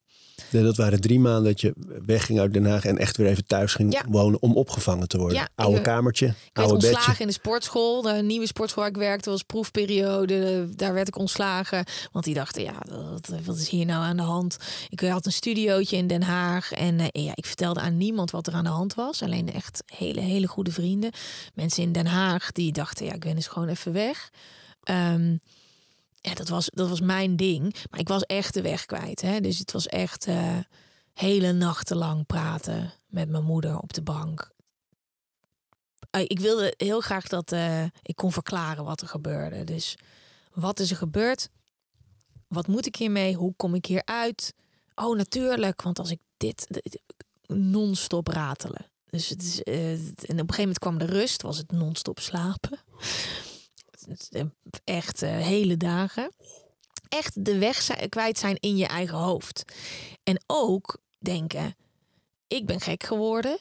Nee, dat waren drie maanden dat je wegging uit Den Haag... en echt weer even thuis ging ja. wonen om opgevangen te worden. Ja, oude ik, kamertje, oude bedje. Ik werd ontslagen in de sportschool. De nieuwe sportschool waar ik werkte was proefperiode. Daar werd ik ontslagen. Want die dachten, ja, wat, wat is hier nou aan de hand? Ik had een studiootje in Den Haag. En uh, ja, ik vertelde aan niemand wat er aan de hand was. Alleen echt hele, hele goede vrienden. Mensen in Den Haag die dachten, ja, Gwen is gewoon even weg. Um, Ja, dat was, dat was mijn ding. Maar ik was echt de weg kwijt. Hè? Dus het was echt uh, hele nachten lang praten met mijn moeder op de bank. Uh, ik wilde heel graag dat uh, ik kon verklaren wat er gebeurde. Dus wat is er gebeurd? Wat moet ik hiermee? Hoe kom ik hieruit? Oh, natuurlijk. Want als ik dit, dit non-stop ratelen. Dus het is, uh, en op een gegeven moment kwam de rust. Was het non-stop slapen. Echt uh, hele dagen. Echt de weg zijn, kwijt zijn in je eigen hoofd. En ook denken, ik ben gek geworden.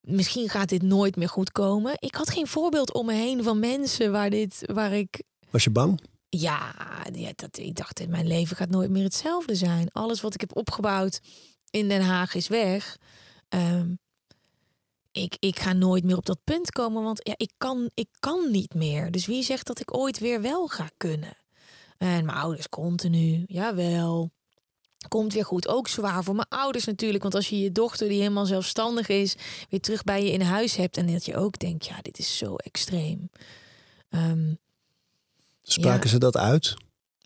Misschien gaat dit nooit meer goed komen. Ik had geen voorbeeld om me heen van mensen waar dit, waar ik... Was je bang? Ja, ja dat, ik dacht, mijn leven gaat nooit meer hetzelfde zijn. Alles wat ik heb opgebouwd in Den Haag is weg. Um, Ik, ik ga nooit meer op dat punt komen, want ja, ik, kan, ik kan niet meer. Dus wie zegt dat ik ooit weer wel ga kunnen? En mijn ouders continu, jawel. Komt weer goed, ook zwaar voor mijn ouders natuurlijk. Want als je je dochter, die helemaal zelfstandig is... weer terug bij je in huis hebt en dat je ook denkt... ja, dit is zo extreem. Um, Spraken ja. ze dat uit?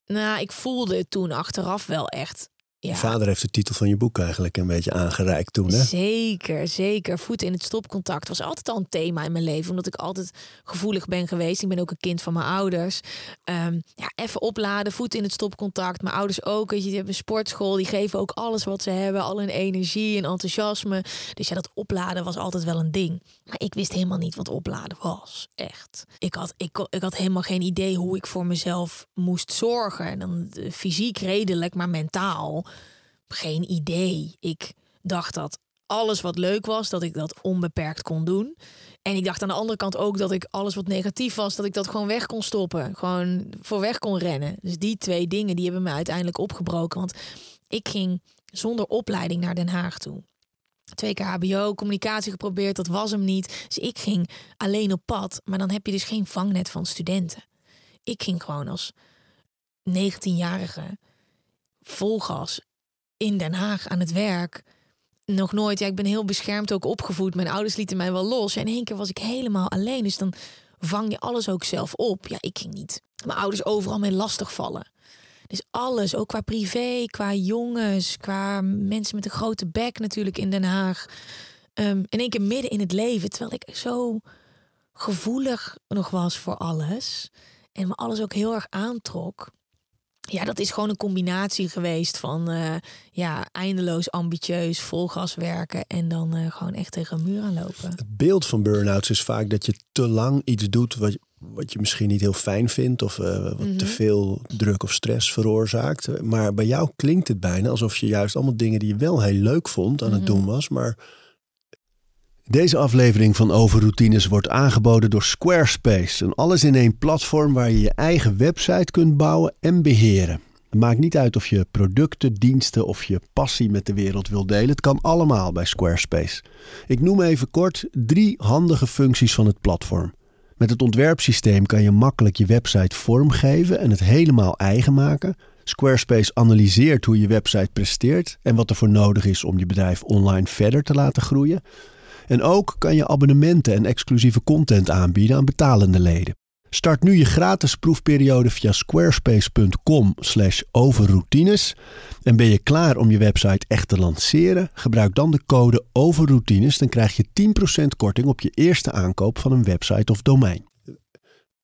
Nou, ik voelde het toen achteraf wel echt... Ja. Je vader heeft de titel van je boek eigenlijk een beetje aangereikt toen, hè? Zeker, zeker. Voeten in het stopcontact was altijd al een thema in mijn leven. Omdat ik altijd gevoelig ben geweest. Ik ben ook een kind van mijn ouders. Um, ja, even opladen, voeten in het stopcontact. Mijn ouders ook, weet je, die hebben een sportschool. Die geven ook alles wat ze hebben. Al hun energie en enthousiasme. Dus ja, dat opladen was altijd wel een ding. Maar ik wist helemaal niet wat opladen was. Echt. Ik had, ik, ik had helemaal geen idee hoe ik voor mezelf moest zorgen. En dan uh, fysiek redelijk, maar mentaal... geen idee. Ik dacht dat alles wat leuk was, dat ik dat onbeperkt kon doen. En ik dacht aan de andere kant ook dat ik alles wat negatief was, dat ik dat gewoon weg kon stoppen. Gewoon voor weg kon rennen. Dus die twee dingen, die hebben me uiteindelijk opgebroken. Want ik ging zonder opleiding naar Den Haag toe. Twee keer hbo, communicatie geprobeerd, dat was hem niet. Dus ik ging alleen op pad. Maar dan heb je dus geen vangnet van studenten. Ik ging gewoon als negentienjarige... vol gas in Den Haag aan het werk. Nog nooit. Ja, ik ben heel beschermd ook opgevoed. Mijn ouders lieten mij wel los. En in één keer was ik helemaal alleen. Dus dan vang je alles ook zelf op. Ja, ik ging niet. Mijn ouders overal mee lastigvallen. Dus alles, ook qua privé, qua jongens, qua mensen met een grote bek natuurlijk in Den Haag. Um, in één keer midden in het leven, terwijl ik zo gevoelig nog was voor alles. En me alles ook heel erg aantrok. Ja, dat is gewoon een combinatie geweest van uh, ja, eindeloos ambitieus, vol gas werken en dan uh, gewoon echt tegen een muur aanlopen. Het beeld van burn-outs is vaak dat je te lang iets doet wat je, wat je misschien niet heel fijn vindt of uh, wat mm-hmm. te veel druk of stress veroorzaakt. Maar bij jou klinkt het bijna alsof je juist allemaal dingen die je wel heel leuk vond aan mm-hmm. het doen was, maar... Deze aflevering van Over Routines wordt aangeboden door Squarespace. Een alles-in-één platform waar je je eigen website kunt bouwen en beheren. Het maakt niet uit of je producten, diensten of je passie met de wereld wilt delen. Het kan allemaal bij Squarespace. Ik noem even kort drie handige functies van het platform. Met het ontwerpsysteem kan je makkelijk je website vormgeven en het helemaal eigen maken. Squarespace analyseert hoe je website presteert en wat er voor nodig is om je bedrijf online verder te laten groeien. En ook kan je abonnementen en exclusieve content aanbieden aan betalende leden. Start nu je gratis proefperiode via squarespace.com slash overroutines. En ben je klaar om je website echt te lanceren? Gebruik dan de code overroutines. Dan krijg je tien procent korting op je eerste aankoop van een website of domein.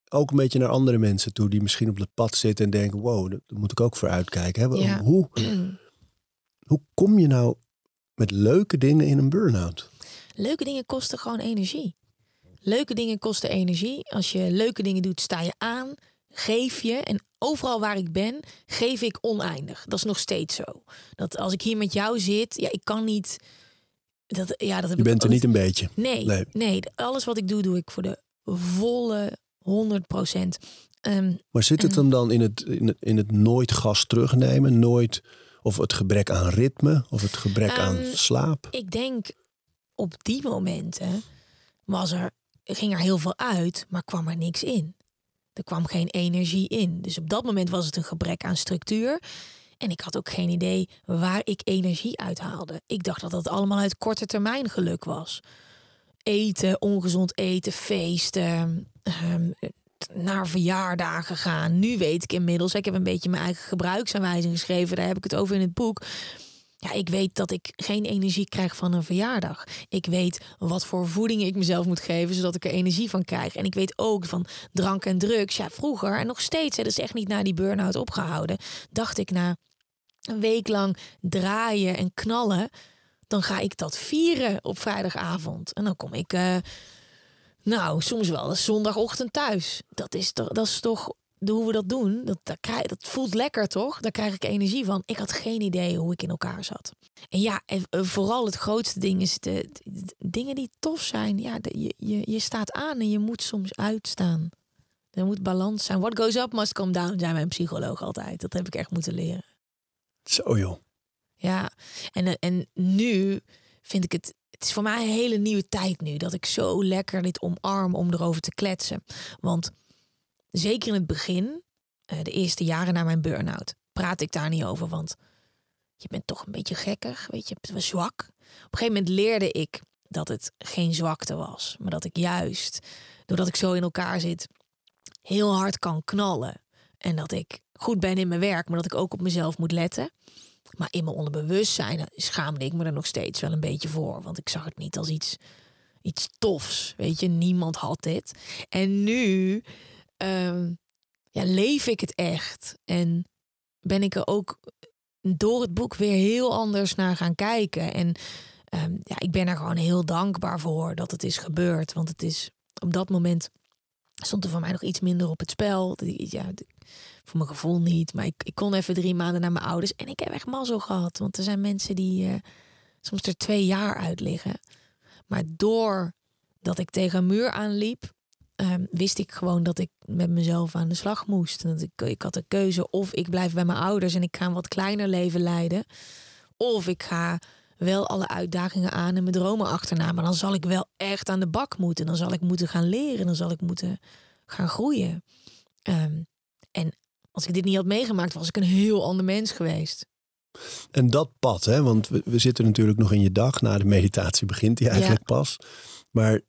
Ook een beetje naar andere mensen toe die misschien op het pad zitten en denken... wow, daar moet ik ook voor uitkijken. Hè? Ja. Hoe, hoe kom je nou met leuke dingen in een burn-out? Leuke dingen kosten gewoon energie. Leuke dingen kosten energie. Als je leuke dingen doet, sta je aan, geef je. En overal waar ik ben, geef ik oneindig. Dat is nog steeds zo. Dat als ik hier met jou zit, ja, ik kan niet... Dat, ja, dat heb je bent ik er niet een beetje. Nee, nee, nee, alles wat ik doe, doe ik voor de volle honderd procent. Um, maar zit het hem dan in het, in het, in het nooit gas terugnemen? Nooit, of het gebrek aan ritme? Of het gebrek um, aan slaap? Ik denk... Op die momenten was er, ging er heel veel uit, maar kwam er niks in. Er kwam geen energie in. Dus op dat moment was het een gebrek aan structuur. En ik had ook geen idee waar ik energie uithaalde. Ik dacht dat dat allemaal uit korte termijn geluk was. Eten, ongezond eten, feesten, um, naar verjaardagen gaan. Nu weet ik inmiddels, ik heb een beetje mijn eigen gebruiksaanwijzing geschreven. Daar heb ik het over in het boek. Ja, ik weet dat ik geen energie krijg van een verjaardag. Ik weet wat voor voeding ik mezelf moet geven, zodat ik er energie van krijg. En ik weet ook van drank en drugs. Ja, vroeger en nog steeds, hè, dat is echt niet na die burn-out opgehouden. Dacht ik na een week lang draaien en knallen, dan ga ik dat vieren op vrijdagavond. En dan kom ik, uh, nou, soms wel eens zondagochtend thuis. Dat is toch, dat is toch... hoe we dat doen, dat, dat, krijg, dat voelt lekker toch? Daar krijg ik energie van. Ik had geen idee hoe ik in elkaar zat. En ja, en vooral het grootste ding is de, de, de dingen die tof zijn. Ja, de, je, je, je staat aan en je moet soms uitstaan. Er moet balans zijn. What goes up must come down, zei mijn psycholoog altijd. Dat heb ik echt moeten leren. Zo joh. Ja, en, en nu vind ik het... Het is voor mij een hele nieuwe tijd nu. Dat ik zo lekker dit omarm om erover te kletsen. Want... Zeker in het begin, de eerste jaren na mijn burn-out, praat ik daar niet over. Want je bent toch een beetje gekkig, weet je, je bent zwak. Op een gegeven moment leerde ik dat het geen zwakte was. Maar dat ik juist, doordat ik zo in elkaar zit, heel hard kan knallen. En dat ik goed ben in mijn werk, maar dat ik ook op mezelf moet letten. Maar in mijn onderbewustzijn schaamde ik me er nog steeds wel een beetje voor. Want ik zag het niet als iets, iets tofs, weet je. Niemand had dit. En nu... Um, ja, leef ik het echt. En ben ik er ook door het boek weer heel anders naar gaan kijken. En um, ja, ik ben er gewoon heel dankbaar voor dat het is gebeurd. Want het is op dat moment stond er voor mij nog iets minder op het spel. Ja, voor mijn gevoel niet. Maar ik, ik kon even drie maanden naar mijn ouders. En ik heb echt mazzel gehad. Want er zijn mensen die uh, soms er twee jaar uit liggen. Maar doordat ik tegen een muur aanliep... Um, wist ik gewoon dat ik met mezelf aan de slag moest. Dat ik, ik had de keuze of ik blijf bij mijn ouders... en ik ga een wat kleiner leven leiden. Of ik ga wel alle uitdagingen aan en mijn dromen achterna. Maar dan zal ik wel echt aan de bak moeten. Dan zal ik moeten gaan leren. Dan zal ik moeten gaan groeien. Um, en als ik dit niet had meegemaakt... was ik een heel ander mens geweest. En dat pad, hè, want we, we zitten natuurlijk nog in je dag. Na de meditatie begint die eigenlijk ja. pas. Maar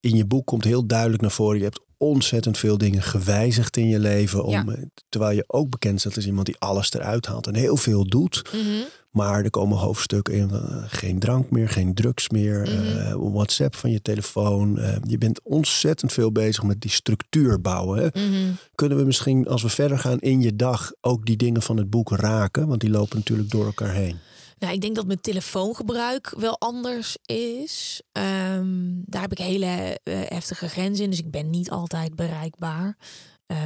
in je boek komt heel duidelijk naar voren. Je hebt ontzettend veel dingen gewijzigd in je leven. Om, ja. Terwijl je ook bekend staat als iemand die alles eruit haalt. En heel veel doet. Mm-hmm. Maar er komen hoofdstukken in. Uh, geen drank meer, geen drugs meer. Mm-hmm. Uh, WhatsApp van je telefoon. Uh, je bent ontzettend veel bezig met die structuur bouwen. Hè? Mm-hmm. Kunnen we misschien, als we verder gaan in je dag, ook die dingen van het boek raken? Want die lopen natuurlijk door elkaar heen. Nou, ik denk dat mijn telefoongebruik wel anders is. Um, daar heb ik hele uh, heftige grenzen in. Dus ik ben niet altijd bereikbaar.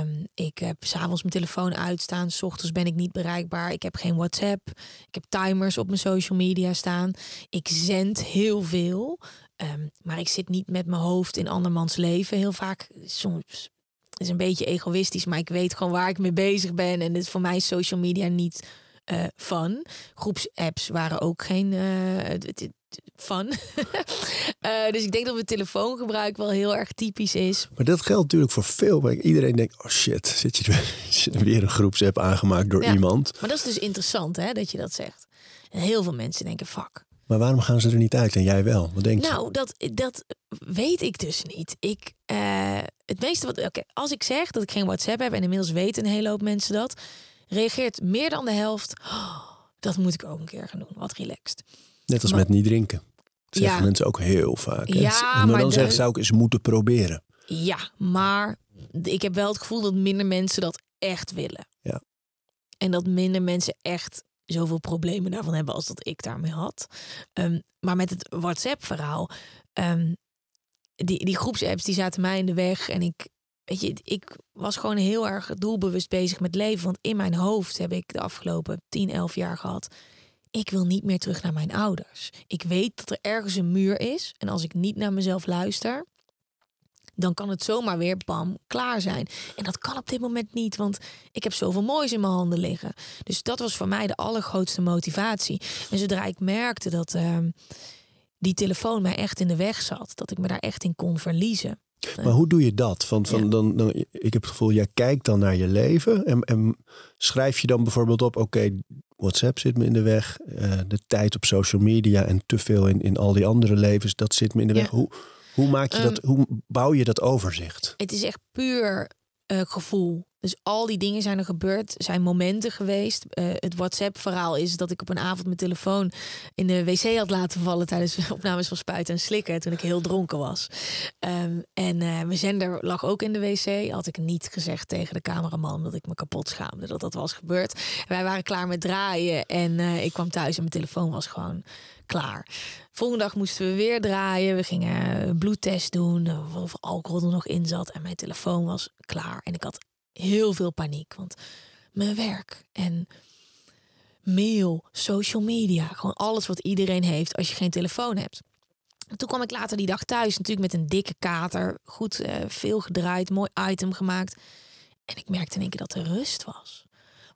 Um, ik heb 's avonds mijn telefoon uitstaan. 's Ochtends ben ik niet bereikbaar. Ik heb geen WhatsApp. Ik heb timers op mijn social media staan. Ik zend heel veel. Um, maar ik zit niet met mijn hoofd in andermans leven. Heel vaak soms... is een beetje egoïstisch. Maar ik weet gewoon waar ik mee bezig ben. En dit is voor mij social media niet... Uh, fun. Groepsapps waren ook geen uh, d- d- fun. uh, dus ik denk dat mijn telefoongebruik wel heel erg typisch is. Maar dat geldt natuurlijk voor veel. Maar iedereen denkt, oh shit, zit je er, zit er weer een groepsapp aangemaakt door ja, iemand. Maar dat is dus interessant, hè, dat je dat zegt. En heel veel mensen denken, fuck. Maar waarom gaan ze er niet uit en jij wel? Wat denk je? Nou, dat, dat weet ik dus niet. Ik, uh, het meeste wat, okay, als ik zeg dat ik geen WhatsApp heb, en inmiddels weten een hele hoop mensen dat... reageert meer dan de helft. Oh, dat moet ik ook een keer gaan doen. Wat relaxed. Net als maar, met niet drinken. Dat zeggen ja, mensen ook heel vaak. Ja, maar, maar dan de, zeggen ze ook eens moeten proberen. Ja, maar ik heb wel het gevoel dat minder mensen dat echt willen. Ja. En dat minder mensen echt zoveel problemen daarvan hebben als dat ik daarmee had. Um, maar met het WhatsApp-verhaal. Um, die, die groepsapps die zaten mij in de weg en ik... Weet je, ik was gewoon heel erg doelbewust bezig met leven. Want in mijn hoofd heb ik de afgelopen tien, elf jaar gehad. Ik wil niet meer terug naar mijn ouders. Ik weet dat er ergens een muur is. En als ik niet naar mezelf luister, dan kan het zomaar weer, bam, klaar zijn. En dat kan op dit moment niet, want ik heb zoveel moois in mijn handen liggen. Dus dat was voor mij de allergrootste motivatie. En zodra ik merkte dat uh, die telefoon mij echt in de weg zat. Dat ik me daar echt in kon verliezen. Maar hoe doe je dat? Van, van, ja. dan, dan, ik heb het gevoel, jij kijkt dan naar je leven. En, en schrijf je dan bijvoorbeeld op, oké, okay, WhatsApp zit me in de weg. Uh, de tijd op social media en te veel in, in al die andere levens, dat zit me in de ja. weg. Hoe, hoe, maak je um, dat, hoe bouw je dat overzicht? Het is echt puur uh, gevoel. Dus al die dingen zijn er gebeurd, zijn momenten geweest. Uh, het WhatsApp-verhaal is dat ik op een avond mijn telefoon in de wc had laten vallen tijdens opnames van Spuiten en Slikken, toen ik heel dronken was. Um, en uh, mijn zender lag ook in de wc. Had ik niet gezegd tegen de cameraman dat ik me kapot schaamde dat dat was gebeurd. Wij waren klaar met draaien en uh, ik kwam thuis en mijn telefoon was gewoon klaar. Volgende dag moesten we weer draaien. We gingen een bloedtest doen, of alcohol er nog in zat en mijn telefoon was klaar. En ik had heel veel paniek, want mijn werk en mail, social media, gewoon alles wat iedereen heeft als je geen telefoon hebt. En toen kwam ik later die dag thuis natuurlijk met een dikke kater, goed uh, veel gedraaid, mooi item gemaakt. En ik merkte in één keer dat er rust was.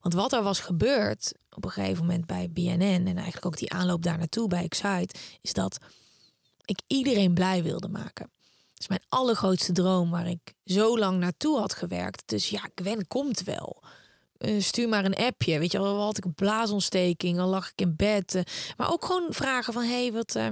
Want wat er was gebeurd op een gegeven moment bij B N N en eigenlijk ook die aanloop daar naartoe bij Excite, is dat ik iedereen blij wilde maken. Dat is mijn allergrootste droom waar ik zo lang naartoe had gewerkt. Dus ja, Gwen komt wel. Uh, stuur maar een appje. Weet je, al had ik een blaasontsteking, al lag ik in bed. Uh, maar ook gewoon vragen van, hé, hey, wat uh,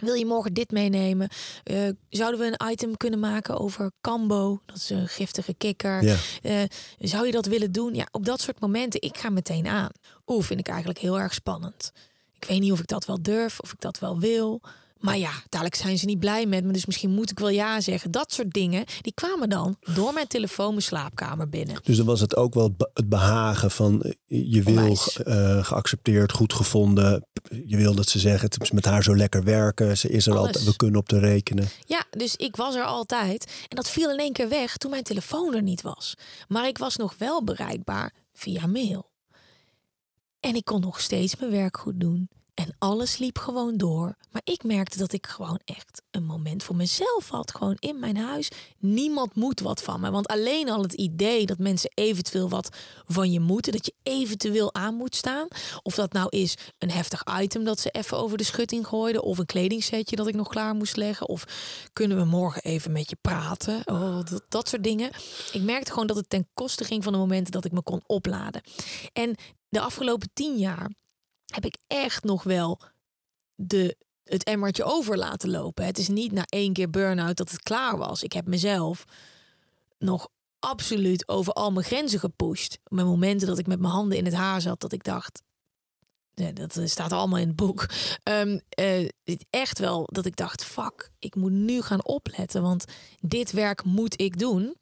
wil je morgen dit meenemen? Uh, zouden we een item kunnen maken over Kambo? Dat is een giftige kikker. Ja. Uh, zou je dat willen doen? Ja, op dat soort momenten, ik ga meteen aan. Oeh, vind ik eigenlijk heel erg spannend. Ik weet niet of ik dat wel durf, of ik dat wel wil. Maar ja, dadelijk zijn ze niet blij met me, dus misschien moet ik wel ja zeggen. Dat soort dingen, die kwamen dan door mijn telefoon mijn slaapkamer binnen. Dus dan was het ook wel het behagen van je wil uh, geaccepteerd, goed gevonden. Je wil dat ze zeggen, het is met haar zo lekker werken. Ze is er altijd, we kunnen op te rekenen. Ja, dus ik was er altijd. En dat viel in één keer weg toen mijn telefoon er niet was. Maar ik was nog wel bereikbaar via mail. En ik kon nog steeds mijn werk goed doen. En alles liep gewoon door. Maar ik merkte dat ik gewoon echt een moment voor mezelf had. Gewoon in mijn huis. Niemand moet wat van me. Want alleen al het idee dat mensen eventueel wat van je moeten. Dat je eventueel aan moet staan. Of dat nou is een heftig item dat ze even over de schutting gooiden. Of een kledingsetje dat ik nog klaar moest leggen. Of kunnen we morgen even met je praten. Oh, dat, dat soort dingen. Ik merkte gewoon dat het ten koste ging van de momenten dat ik me kon opladen. En de afgelopen tien jaar heb ik echt nog wel de, het emmertje over laten lopen. Het is niet na één keer burn-out dat het klaar was. Ik heb mezelf nog absoluut over al mijn grenzen gepusht. Op mijn momenten dat ik met mijn handen in het haar zat, dat ik dacht... Ja, dat staat allemaal in het boek. Um, uh, echt wel dat ik dacht, fuck, ik moet nu gaan opletten. Want dit werk moet ik doen.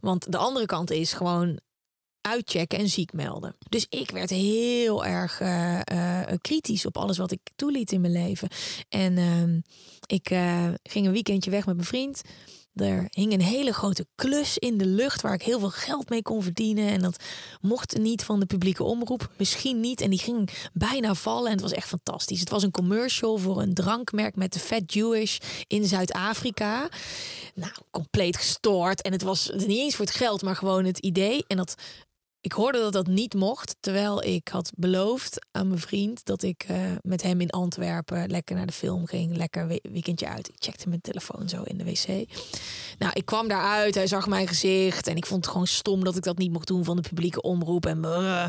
Want de andere kant is gewoon uitchecken en ziek melden. Dus ik werd heel erg uh, uh, kritisch op alles wat ik toeliet in mijn leven. En uh, ik uh, ging een weekendje weg met mijn vriend. Er hing een hele grote klus in de lucht waar ik heel veel geld mee kon verdienen. En dat mocht niet van de publieke omroep. Misschien niet. En die ging bijna vallen. En het was echt fantastisch. Het was een commercial voor een drankmerk met de Fat Jewish in Zuid-Afrika. Nou, compleet gestoord. En het was niet eens voor het geld, maar gewoon het idee. En dat ik hoorde dat dat niet mocht. Terwijl ik had beloofd aan mijn vriend dat ik uh, met hem in Antwerpen lekker naar de film ging. Lekker we- weekendje uit. Ik checkte mijn telefoon zo in de wc. Nou, ik kwam daaruit. Hij zag mijn gezicht. En ik vond het gewoon stom dat ik dat niet mocht doen van de publieke omroep. En, uh,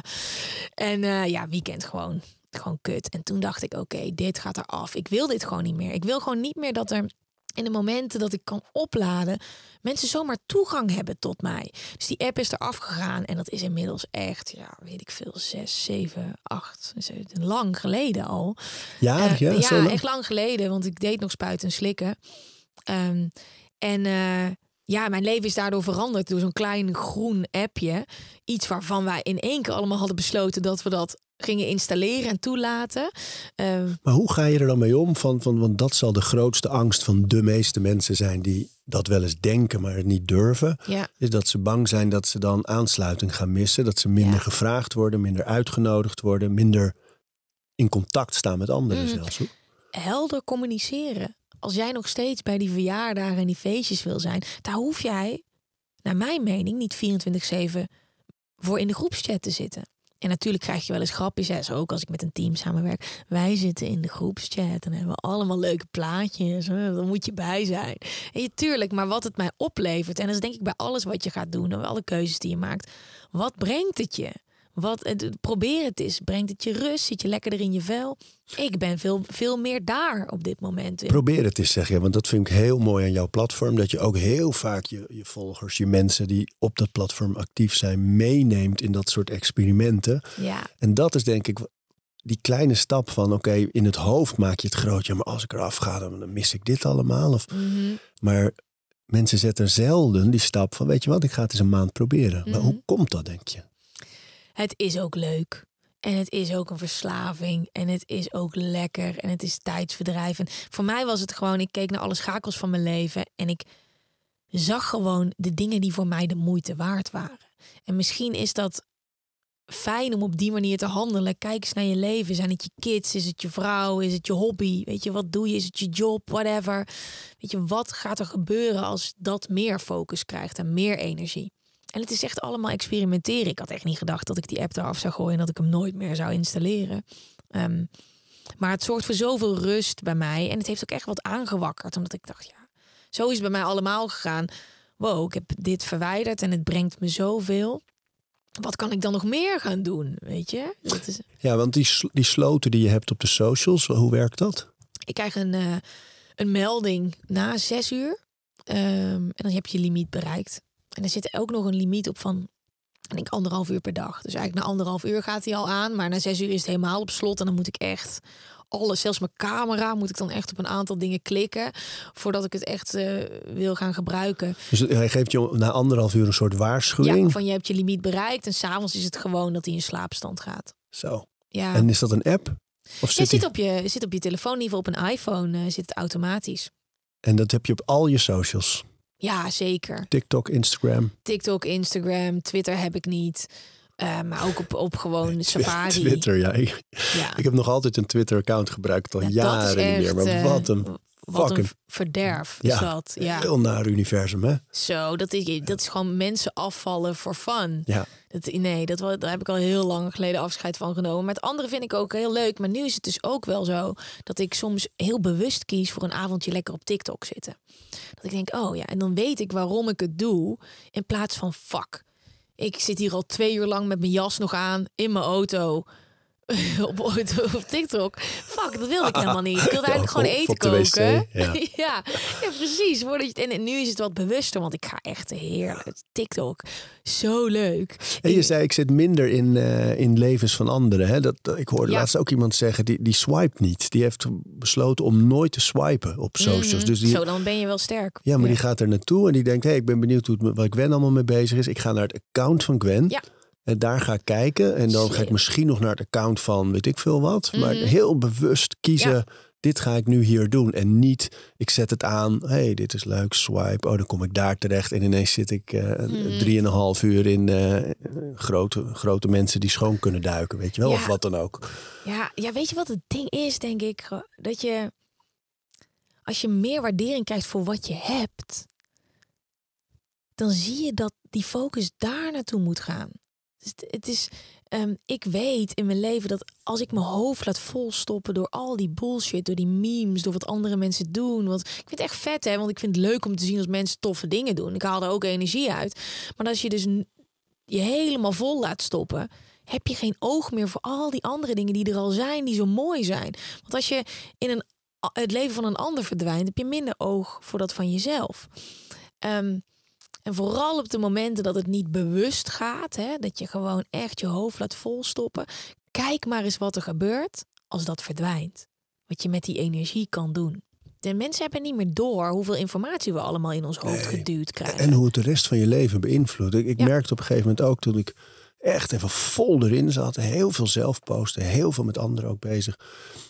en uh, ja, weekend gewoon. Gewoon kut. En toen dacht ik, oké, okay, dit gaat eraf. Ik wil dit gewoon niet meer. Ik wil gewoon niet meer dat er... in de momenten dat ik kan opladen, mensen zomaar toegang hebben tot mij. Dus die app is eraf gegaan en dat is inmiddels echt, ja, weet ik veel, zes, zeven, acht, lang geleden al. Ja, uh, ja, ja zo lang. Echt lang geleden, want ik deed nog spuiten en slikken. Um, en uh, ja, mijn leven is daardoor veranderd door zo'n klein groen appje. Iets waarvan wij in één keer allemaal hadden besloten dat we dat gingen installeren en toelaten. Uh, maar hoe ga je er dan mee om? Van, van, want dat zal de grootste angst van de meeste mensen zijn... die dat wel eens denken, maar het niet durven. Ja. Is dat ze bang zijn dat ze dan aansluiting gaan missen. Dat ze minder ja. gevraagd worden, minder uitgenodigd worden... minder in contact staan met anderen mm. zelfs. Hoor. Helder communiceren. Als jij nog steeds bij die verjaardagen en die feestjes wil zijn... daar hoef jij, naar mijn mening, niet vierentwintig zeven voor in de groepschat te zitten... En natuurlijk krijg je wel eens grapjes. Hè? Zo ook als ik met een team samenwerk. Wij zitten in de groepschat en hebben allemaal leuke plaatjes. Dan moet je bij zijn. En je, tuurlijk, maar wat het mij oplevert. En dat is denk ik bij alles wat je gaat doen. En alle keuzes die je maakt. Wat brengt het je? Wat, het, probeer het eens. Brengt het je rust? Zit je lekkerder in je vel? Ik ben veel, veel meer daar op dit moment. Probeer het eens, zeg je. Want dat vind ik heel mooi aan jouw platform. Dat je ook heel vaak je, je volgers, je mensen die op dat platform actief zijn... meeneemt in dat soort experimenten. Ja. En dat is denk ik die kleine stap van... oké, okay, in het hoofd maak je het groot. Ja, maar als ik eraf ga, dan, dan mis ik dit allemaal. Of, mm-hmm. Maar mensen zetten zelden die stap van... weet je wat, ik ga het eens een maand proberen. Mm-hmm. Maar hoe komt dat, denk je? Het is ook leuk. En het is ook een verslaving. En het is ook lekker. En het is tijdsverdrijf. En voor mij was het gewoon... ik keek naar alle schakels van mijn leven. En ik zag gewoon de dingen die voor mij de moeite waard waren. En misschien is dat fijn om op die manier te handelen. Kijk eens naar je leven. Zijn het je kids? Is het je vrouw? Is het je hobby? Weet je, wat doe je? Is het je job? Whatever. Weet je, wat gaat er gebeuren als dat meer focus krijgt en meer energie? En het is echt allemaal experimenteren. Ik had echt niet gedacht dat ik die app eraf zou gooien... en dat ik hem nooit meer zou installeren. Um, maar het zorgt voor zoveel rust bij mij. En het heeft ook echt wat aangewakkerd. Omdat ik dacht, ja, zo is het bij mij allemaal gegaan. Wow, ik heb dit verwijderd en het brengt me zoveel. Wat kan ik dan nog meer gaan doen, weet je? Dat is... Ja, want die, die sloten die je hebt op de socials, hoe werkt dat? Ik krijg een, uh, een melding na zes uur. Um, en dan heb je limiet bereikt. En er zit ook nog een limiet op van, ik denk, anderhalf uur per dag. Dus eigenlijk na anderhalf uur gaat hij al aan. Maar na zes uur is het helemaal op slot. En dan moet ik echt alles, zelfs mijn camera... moet ik dan echt op een aantal dingen klikken... voordat ik het echt uh, wil gaan gebruiken. Dus hij geeft je na anderhalf uur een soort waarschuwing? Ja, van je hebt je limiet bereikt. En s'avonds is het gewoon dat hij in slaapstand gaat. Zo. Ja. En is dat een app? Of zit ja, het zit op je, zit op je telefoon, in ieder geval op een iPhone. Uh, zit het automatisch. En dat heb je op al je socials? Ja, zeker. TikTok, Instagram. TikTok, Instagram, Twitter heb ik niet. Uh, maar ook op, op gewoon nee, Safari. Twitter, ja. Ik, ja. ik heb nog altijd een Twitter-account gebruikt al ja, jaren echt, niet meer. Maar wat een, wat fucking... een verderf ja, is dat. Ja. Heel naar universum, hè? Zo, dat is, dat is gewoon mensen afvallen voor fun. Ja. Dat, nee, dat, daar heb ik al heel lang geleden afscheid van genomen. Maar het andere vind ik ook heel leuk. Maar nu is het dus ook wel zo dat ik soms heel bewust kies voor een avondje lekker op TikTok zitten. Dat ik denk, oh ja, en dan weet ik waarom ik het doe. In plaats van, fuck, ik zit hier al twee uur lang met mijn jas nog aan in mijn auto. op, op TikTok. Fuck, dat wilde ik helemaal niet. Ik wilde eigenlijk gewoon eten koken. Ja. ja, ja, precies. En nu is het wat bewuster, want ik ga echt heerlijk. TikTok, zo leuk. En je zei, ik zit minder in, uh, in levens van anderen. Hè? Dat, ik hoorde ja. laatst ook iemand zeggen, die, die swipe niet. Die heeft besloten om nooit te swipen op socials. Mm, dus die, zo, dan ben je wel sterk. Ja, maar ja. die gaat er naartoe en die denkt, hey, ik ben benieuwd hoe het, waar Gwen allemaal mee bezig is. Ik ga naar het account van Gwen. Ja. En daar ga ik kijken. En dan ga ik misschien nog naar het account van weet ik veel wat. Mm-hmm. Maar heel bewust kiezen. Ja. Dit ga ik nu hier doen. En niet, ik zet het aan. Hey, dit is leuk. Swipe. Oh, dan kom ik daar terecht. En ineens zit ik uh, mm. drieënhalf uur in uh, grote, grote mensen die schoon kunnen duiken. Weet je wel? Ja. Of wat dan ook. Ja, ja, weet je wat het ding is, denk ik? Dat je, als je meer waardering krijgt voor wat je hebt, dan zie je dat die focus daar naartoe moet gaan. Het is, um, ik weet in mijn leven dat als ik mijn hoofd laat volstoppen door al die bullshit, door die memes, door wat andere mensen doen. Want ik vind het echt vet, hè? Want ik vind het leuk om te zien als mensen toffe dingen doen. Ik haal daar ook energie uit. Maar als je dus je helemaal vol laat stoppen, heb je geen oog meer voor al die andere dingen die er al zijn, die zo mooi zijn. Want als je in een, het leven van een ander verdwijnt, heb je minder oog voor dat van jezelf. Um, En vooral op de momenten dat het niet bewust gaat, hè, dat je gewoon echt je hoofd laat volstoppen. Kijk maar eens wat er gebeurt als dat verdwijnt. Wat je met die energie kan doen. De mensen hebben niet meer door hoeveel informatie we allemaal in ons hoofd nee. geduwd krijgen. En hoe het de rest van je leven beïnvloedt. Ik, ik ja. merkte op een gegeven moment ook toen ik echt even vol erin zat. Heel veel zelf posten, heel veel met anderen ook bezig.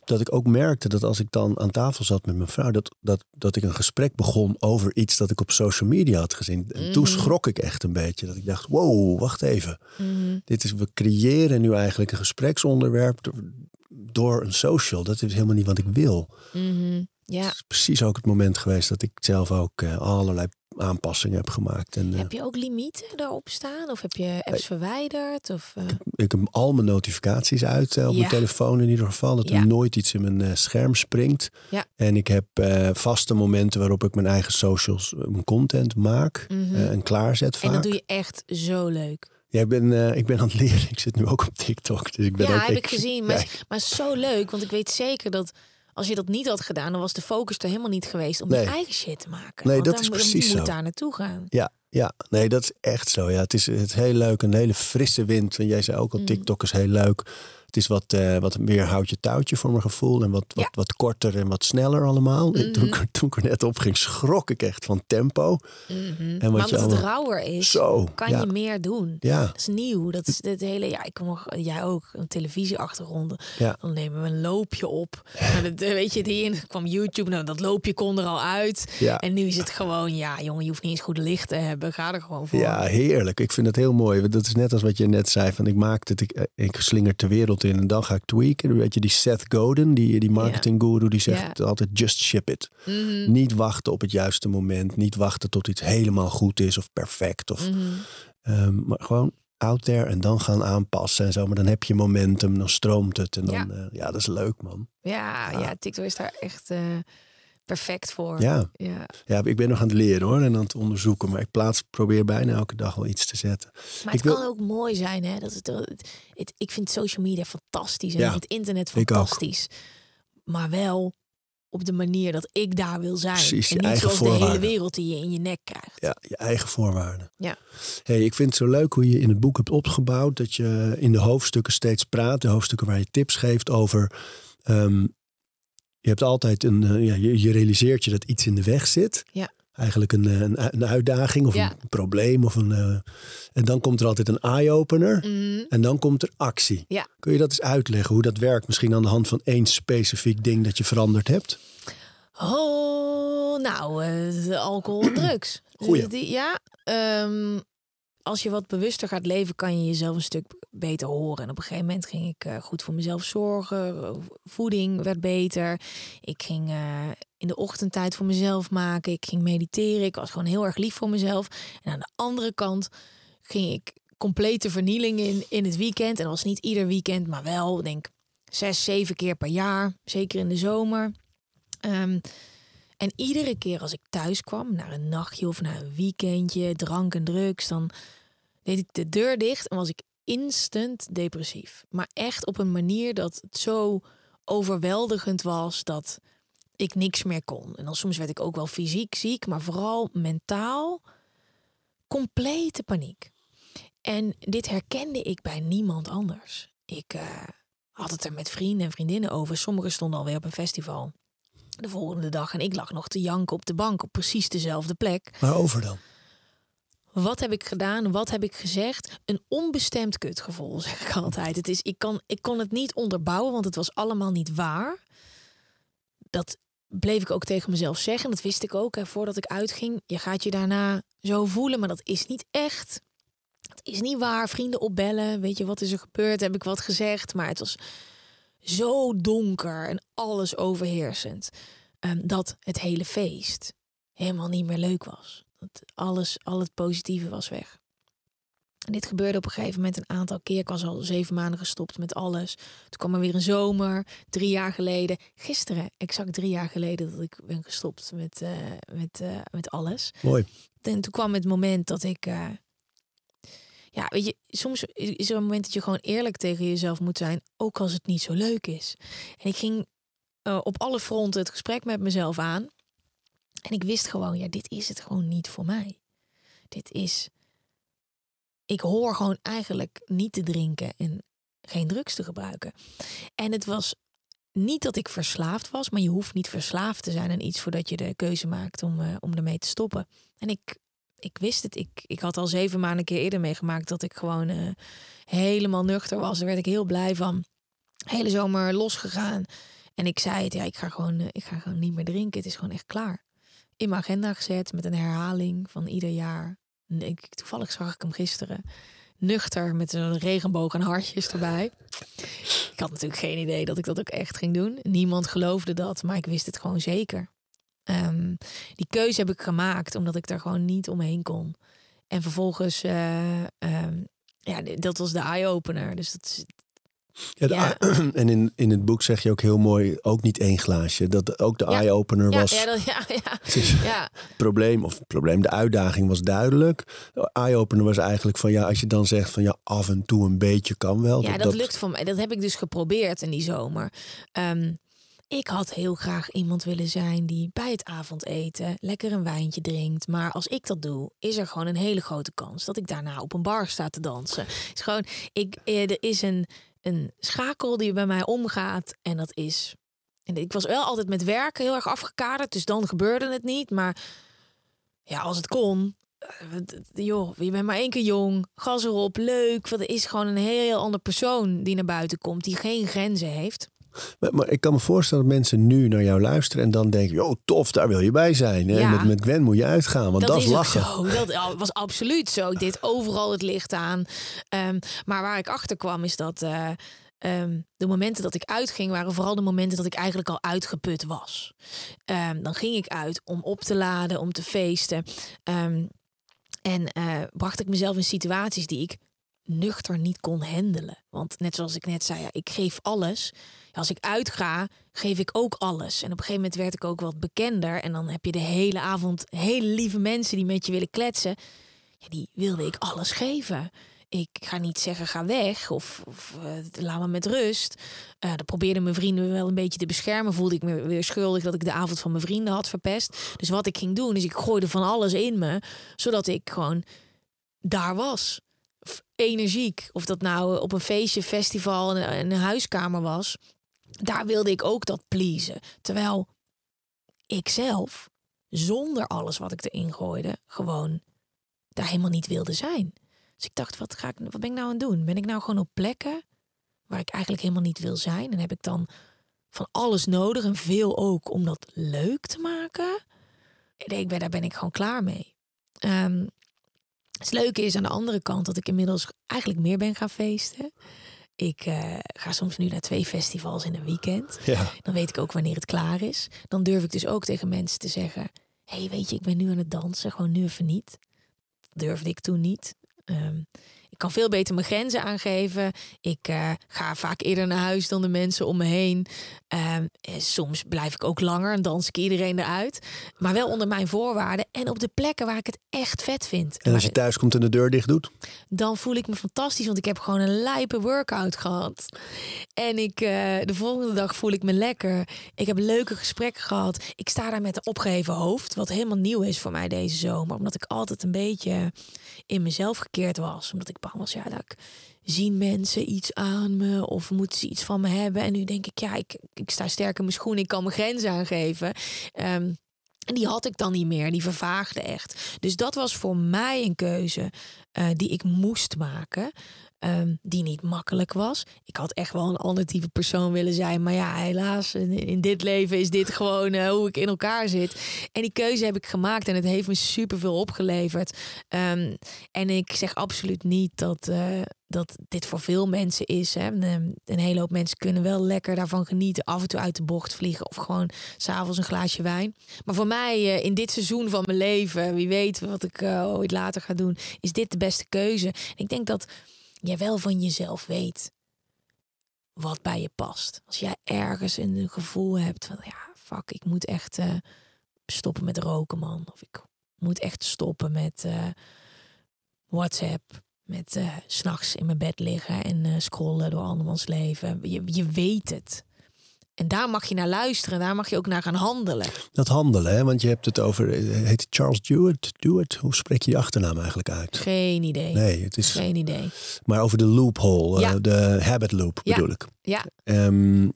Dat ik ook merkte dat als ik dan aan tafel zat met mijn vrouw, dat, dat, dat ik een gesprek begon over iets dat ik op social media had gezien. En mm. toen schrok ik echt een beetje. Dat ik dacht, wow, wacht even. Mm. Dit is, we creëren nu eigenlijk een gespreksonderwerp door, door een social. Dat is helemaal niet wat ik wil. Mm-hmm. Ja. Het is precies ook het moment geweest dat ik zelf ook uh, allerlei aanpassingen heb gemaakt. En, uh, heb je ook limieten daarop staan? Of heb je apps ik, verwijderd? Of, uh... ik, heb, ik heb al mijn notificaties uit uh, op ja. mijn telefoon in ieder geval. Dat ja. er nooit iets in mijn uh, scherm springt. Ja. En ik heb uh, vaste momenten waarop ik mijn eigen socials, uh, mijn content maak. Mm-hmm. Uh, en klaarzet vaak. En dat doe je echt zo leuk. Ja, ik ben, uh, ik ben aan het leren. Ik zit nu ook op TikTok. Dus ik ben ja, ook, heb ik, ik gezien. Maar, ja. maar zo leuk. Want ik weet zeker dat als je dat niet had gedaan, dan was de focus er helemaal niet geweest om nee. je eigen shit te maken. Nee, want dat dan, is precies zo. Je moet daar naartoe gaan. Ja, ja, nee, dat is echt zo. Ja, het is het heel leuk, een hele frisse wind. En jij zei ook al, mm. TikTok is heel leuk. Het is wat, uh, wat meer houtje touwtje voor mijn gevoel. En wat, wat, ja. wat korter en wat sneller allemaal. Mm-hmm. Toen, toen ik er net op ging, schrok ik echt van tempo. Mm-hmm. En maar omdat allemaal het rauwer is, zo, kan ja. je meer doen. Ja. Dat is nieuw. Dat is het hele, ja, ik kom, jij ook, een televisieachtergrond. Ja. Dan nemen we een loopje op. En dat, weet je, die in kwam YouTube. Nou, dat loopje kon er al uit. Ja. En nu is het gewoon, ja, jongen, je hoeft niet eens goed licht te hebben. Ga er gewoon voor. Ja, heerlijk. Ik vind dat heel mooi. Dat is net als wat je net zei. Van, ik maak het, ik, ik slinger ter wereld in en dan ga ik tweaken. Weet je, die Seth Godin, die, die marketing guru, die zegt yeah. altijd just ship it. Mm-hmm. Niet wachten op het juiste moment. Niet wachten tot iets helemaal goed is of perfect. Of, mm-hmm. um, maar gewoon out there en dan gaan aanpassen en zo. Maar dan heb je momentum, dan stroomt het. En dan, ja, uh, ja dat is leuk, man. Ja, ja. ja TikTok is daar echt Uh... perfect voor. Ja. Ja. ja, ik ben nog aan het leren hoor en aan het onderzoeken. Maar ik plaats, probeer bijna elke dag wel iets te zetten. Maar het ik kan wil... ook mooi zijn. Hè? Dat het, het, het, ik vind social media fantastisch en ja, het internet fantastisch. Maar wel op de manier dat ik daar wil zijn. Precies, en niet eigen zoals voorwaarden. De hele wereld die je in je nek krijgt. Ja, je eigen voorwaarden. Ja. Hey, ik vind het zo leuk hoe je in het boek hebt opgebouwd. Dat je in de hoofdstukken steeds praat. De hoofdstukken waar je tips geeft over Um, Je hebt altijd een, ja, je, je realiseert je dat iets in de weg zit. Ja. Eigenlijk een, een, een uitdaging of ja. een probleem. Of een, uh, en dan komt er altijd een eye-opener. Mm. En dan komt er actie. Ja. Kun je dat eens uitleggen hoe dat werkt? Misschien aan de hand van één specifiek ding dat je veranderd hebt? Oh, nou, uh, alcohol en drugs. Goeie. Ja, um, als je wat bewuster gaat leven, kan je jezelf een stuk beter horen. En op een gegeven moment ging ik uh, goed voor mezelf zorgen. Voeding werd beter. Ik ging uh, in de ochtendtijd voor mezelf maken. Ik ging mediteren. Ik was gewoon heel erg lief voor mezelf. En aan de andere kant ging ik complete vernieling in, in het weekend. En dat was niet ieder weekend, maar wel, denk zes, zeven keer per jaar. Zeker in de zomer. Um, en iedere keer als ik thuis kwam, naar een nachtje of naar een weekendje, drank en drugs, dan deed ik de deur dicht en was ik instant depressief. Maar echt op een manier dat het zo overweldigend was dat ik niks meer kon. En dan soms werd ik ook wel fysiek ziek, maar vooral mentaal complete paniek. En dit herkende ik bij niemand anders. Ik uh, had het er met vrienden en vriendinnen over. Sommigen stonden alweer op een festival de volgende dag. En ik lag nog te janken op de bank op precies dezelfde plek. Waarover dan? Wat heb ik gedaan? Wat heb ik gezegd? Een onbestemd kutgevoel, zeg ik altijd. Het is, ik, kan, ik kon het niet onderbouwen, want het was allemaal niet waar. Dat bleef ik ook tegen mezelf zeggen. Dat wist ik ook hè, voordat ik uitging. Je gaat je daarna zo voelen, maar dat is niet echt. Het is niet waar. Vrienden opbellen. Weet je, wat is er gebeurd? Heb ik wat gezegd? Maar het was zo donker en alles overheersend. Um, dat het hele feest helemaal niet meer leuk was. Dat alles, al het positieve was weg. En dit gebeurde op een gegeven moment een aantal keer. Ik was al zeven maanden gestopt met alles. Toen kwam er weer een zomer. Drie jaar geleden. Gisteren, exact drie jaar geleden dat ik ben gestopt met, uh, met, uh, met alles. Mooi. En toen kwam het moment dat ik... Uh, Ja, weet je, soms is er een moment dat je gewoon eerlijk tegen jezelf moet zijn, ook als het niet zo leuk is. En ik ging uh, op alle fronten het gesprek met mezelf aan. En ik wist gewoon, ja, dit is het gewoon niet voor mij. Dit is... Ik hoor gewoon eigenlijk niet te drinken en geen drugs te gebruiken. En het was niet dat ik verslaafd was, maar je hoeft niet verslaafd te zijn aan iets voordat je de keuze maakt om, uh, om ermee te stoppen. En ik... Ik wist het. Ik, ik had al zeven maanden een keer eerder meegemaakt dat ik gewoon uh, helemaal nuchter was. Daar werd ik heel blij van. Hele zomer losgegaan. En ik zei het, ja, ik ga, gewoon, uh, ik ga gewoon niet meer drinken. Het is gewoon echt klaar. In mijn agenda gezet met een herhaling van ieder jaar. Ik, toevallig zag ik hem gisteren. Nuchter met een regenboog en hartjes erbij. Ik had natuurlijk geen idee dat ik dat ook echt ging doen. Niemand geloofde dat, maar ik wist het gewoon zeker. Um, die keuze heb ik gemaakt omdat ik daar gewoon niet omheen kon. En vervolgens, uh, um, ja, dat was de eye-opener. Dus dat is, ja, de ja. a- en in, in het boek zeg je ook heel mooi, ook niet één glaasje. Dat ook de ja. eye-opener ja, was. Ja, dat, ja, ja. Dus ja. Het probleem, of het probleem, de uitdaging was duidelijk. De eye-opener was eigenlijk van, ja, als je dan zegt van, ja, af en toe een beetje kan wel. Ja, dat, dat, dat lukt voor mij. Dat heb ik dus geprobeerd in die zomer. Um, Ik had heel graag iemand willen zijn die bij het avondeten lekker een wijntje drinkt. Maar als ik dat doe, is er gewoon een hele grote kans dat ik daarna op een bar sta te dansen. Het is gewoon, ik, er is een, een schakel die bij mij omgaat en dat is... En ik was wel altijd met werken heel erg afgekaderd, dus dan gebeurde het niet. Maar ja, als het kon... Joh, je bent maar één keer jong, gas erop, leuk. Want er is gewoon een heel ander persoon die naar buiten komt, die geen grenzen heeft... Maar, maar ik kan me voorstellen dat mensen nu naar jou luisteren en dan denken, joh, tof, daar wil je bij zijn. Hè? Ja, met, met Gwen moet je uitgaan, want dat is lachen. Zo. Dat was absoluut zo. Ik deed overal het licht aan. Um, maar waar ik achter kwam is dat uh, um, de momenten dat ik uitging waren vooral de momenten dat ik eigenlijk al uitgeput was. Um, dan ging ik uit om op te laden, om te feesten. Um, en uh, bracht ik mezelf in situaties die ik nuchter niet kon handelen. Want net zoals ik net zei, ja, ik geef alles. Als ik uitga, geef ik ook alles. En op een gegeven moment werd ik ook wat bekender. En dan heb je de hele avond hele lieve mensen die met je willen kletsen. Ja, die wilde ik alles geven. Ik ga niet zeggen, ga weg. Of, of uh, laat me met rust. Uh, dat probeerden mijn vrienden wel een beetje te beschermen. Voelde ik me weer schuldig dat ik de avond van mijn vrienden had verpest. Dus wat ik ging doen, is ik gooide van alles in me. Zodat ik gewoon daar was. Energiek. Of dat nou op een feestje, festival en een huiskamer was. Daar wilde ik ook dat pleasen. Terwijl ik zelf, zonder alles wat ik erin gooide, gewoon daar helemaal niet wilde zijn. Dus ik dacht, wat, ga ik, wat ben ik nou aan het doen? Ben ik nou gewoon op plekken waar ik eigenlijk helemaal niet wil zijn? En heb ik dan van alles nodig en veel ook om dat leuk te maken? Nee, daar ben ik gewoon klaar mee. Um, het leuke is aan de andere kant dat ik inmiddels eigenlijk meer ben gaan feesten. Ik uh, ga soms nu naar twee festivals in een weekend. Ja. Dan weet ik ook wanneer het klaar is. Dan durf ik dus ook tegen mensen te zeggen... hé, hey, weet je, ik ben nu aan het dansen, gewoon nu even niet. Dat durfde ik toen niet. Um, Ik kan veel beter mijn grenzen aangeven. Ik uh, ga vaak eerder naar huis dan de mensen om me heen. Uh, soms blijf ik ook langer en dans ik iedereen eruit. Maar wel onder mijn voorwaarden en op de plekken waar ik het echt vet vind. En als je thuis komt en de deur dicht doet? Dan voel ik me fantastisch, want ik heb gewoon een lijpe workout gehad. En ik, uh, de volgende dag voel ik me lekker. Ik heb leuke gesprekken gehad. Ik sta daar met een opgeheven hoofd, wat helemaal nieuw is voor mij deze zomer. Omdat ik altijd een beetje in mezelf gekeerd was. Omdat ik bang was, ja, dat ik... zien mensen iets aan me of moeten ze iets van me hebben? En nu denk ik, ja, ik, ik sta sterk in mijn schoen, ik kan mijn grenzen aangeven. Um, en die had ik dan niet meer, die vervaagde echt. Dus dat was voor mij een keuze uh, die ik moest maken, um, die niet makkelijk was. Ik had echt wel een ander type persoon willen zijn, maar ja, helaas, in, in dit leven is dit gewoon uh, hoe ik in elkaar zit. En die keuze heb ik gemaakt en het heeft me superveel opgeleverd. Um, en ik zeg absoluut niet dat... Uh, dat dit voor veel mensen is. Hè. Een hele hoop mensen kunnen wel lekker daarvan genieten. Af en toe uit de bocht vliegen. Of gewoon 's avonds een glaasje wijn. Maar voor mij in dit seizoen van mijn leven. Wie weet wat ik uh, ooit later ga doen. Is dit de beste keuze. En ik denk dat jij wel van jezelf weet. Wat bij je past. Als jij ergens een gevoel hebt. Van ja fuck ik moet echt uh, stoppen met roken man. Of ik moet echt stoppen met uh, WhatsApp. Met uh, 's nachts in mijn bed liggen en uh, scrollen door andermans leven. Je, je weet het. En daar mag je naar luisteren. Daar mag je ook naar gaan handelen. Dat handelen, hè? Want je hebt het over... Heet het Charles Duhigg? Hoe spreek je je achternaam eigenlijk uit? Geen idee. Nee, het is... Geen idee. Maar over de loophole. Ja. Uh, de habit loop ja. bedoel ik. Ja. Um,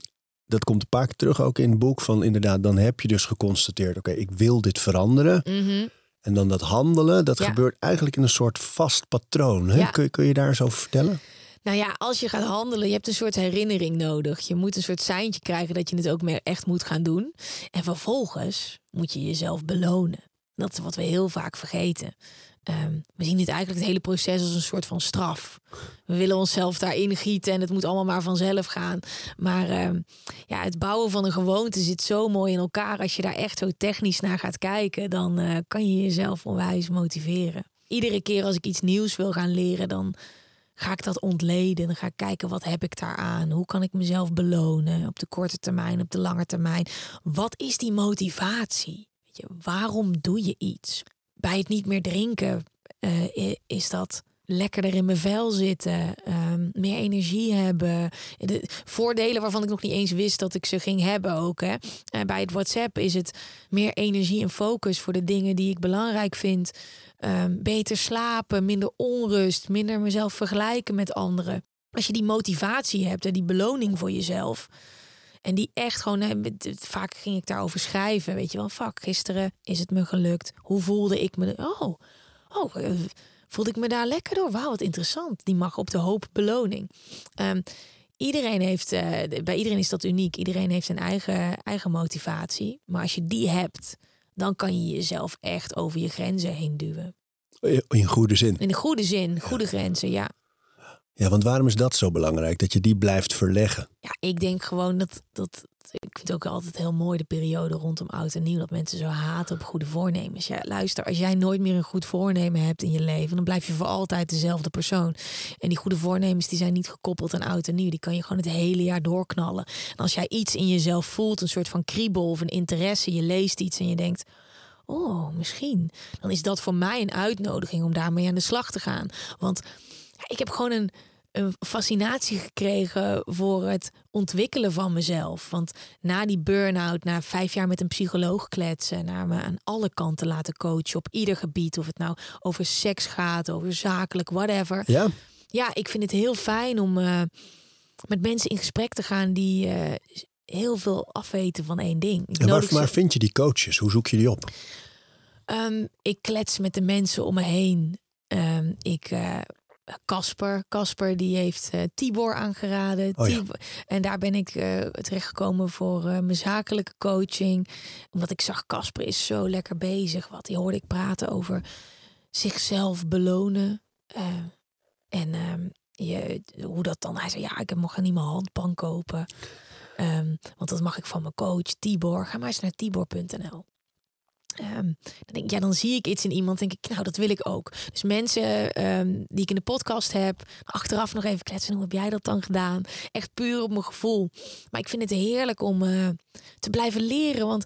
dat komt een paar keer terug ook in het boek. Van inderdaad, dan heb je dus geconstateerd... Oké, okay, ik wil dit veranderen. Mm-hmm. En dan dat handelen, dat ja. gebeurt eigenlijk in een soort vast patroon. Hè? Ja. Kun, kun je daar eens over vertellen? Nou ja, als je gaat handelen, je hebt een soort herinnering nodig. Je moet een soort seintje krijgen dat je het ook meer echt moet gaan doen. En vervolgens moet je jezelf belonen. Dat is wat we heel vaak vergeten. Um, we zien dit eigenlijk het hele proces als een soort van straf. We willen onszelf daarin gieten en het moet allemaal maar vanzelf gaan. Maar um, ja, het bouwen van een gewoonte zit zo mooi in elkaar. Als je daar echt zo technisch naar gaat kijken, dan uh, kan je jezelf onwijs motiveren. Iedere keer als ik iets nieuws wil gaan leren, dan ga ik dat ontleden. Dan ga ik kijken, wat heb ik daaraan? Hoe kan ik mezelf belonen op de korte termijn, op de lange termijn? Wat is die motivatie? Weet je, waarom doe je iets? Bij het niet meer drinken uh, is dat lekkerder in mijn vel zitten, um, meer energie hebben. De voordelen waarvan ik nog niet eens wist dat ik ze ging hebben ook. Hè. Uh, bij het WhatsApp is het meer energie en focus voor de dingen die ik belangrijk vind. Um, beter slapen, minder onrust, minder mezelf vergelijken met anderen. Als je die motivatie hebt en die beloning voor jezelf... En die echt gewoon, vaak ging ik daarover schrijven. Weet je wel, fuck, gisteren is het me gelukt. Hoe voelde ik me? Oh, oh voelde ik me daar lekker door? Wauw, wat interessant. Die mag op de hoop beloning. Um, iedereen heeft, uh, bij iedereen is dat uniek. Iedereen heeft zijn eigen, eigen motivatie. Maar als je die hebt, dan kan je jezelf echt over je grenzen heen duwen. In goede zin. In de goede zin, goede ja. grenzen, ja. Ja, want waarom is dat zo belangrijk? Dat je die blijft verleggen? Ja, ik denk gewoon dat... dat ik vind ook altijd heel mooi de periode rondom oud en nieuw... dat mensen zo haten op goede voornemens. Ja, luister, als jij nooit meer een goed voornemen hebt in je leven... dan blijf je voor altijd dezelfde persoon. En die goede voornemens die zijn niet gekoppeld aan oud en nieuw. Die kan je gewoon het hele jaar doorknallen. En als jij iets in jezelf voelt, een soort van kriebel of een interesse... je leest iets en je denkt... oh, misschien. Dan is dat voor mij een uitnodiging om daarmee aan de slag te gaan. Want... ik heb gewoon een, een fascinatie gekregen voor het ontwikkelen van mezelf. Want na die burn-out, na vijf jaar met een psycholoog kletsen... naar me aan alle kanten laten coachen op ieder gebied... of het nou over seks gaat, over zakelijk, whatever. Ja, ja ik vind het heel fijn om uh, met mensen in gesprek te gaan... die uh, heel veel afweten van één ding. En waar, waar vind je die coaches? Hoe zoek je die op? Um, ik klets met de mensen om me heen. Um, ik... Uh, Kasper, Kasper die heeft uh, Tibor aangeraden. Oh, Tibor. Ja. En daar ben ik uh, terechtgekomen voor uh, mijn zakelijke coaching. Omdat ik zag, Kasper is zo lekker bezig. Wat die hoorde ik praten over zichzelf belonen. Uh, en um, je, hoe dat dan... Hij zei, ja, ik mag niet mijn handpan kopen. Um, want dat mag ik van mijn coach Tibor. Ga maar eens naar tibor punt n l. Um, dan denk ik, ja, dan zie ik iets in iemand, denk ik, nou, dat wil ik ook. Dus mensen um, die ik in de podcast heb, achteraf nog even kletsen, hoe heb jij dat dan gedaan? Echt puur op mijn gevoel. Maar ik vind het heerlijk om uh, te blijven leren, want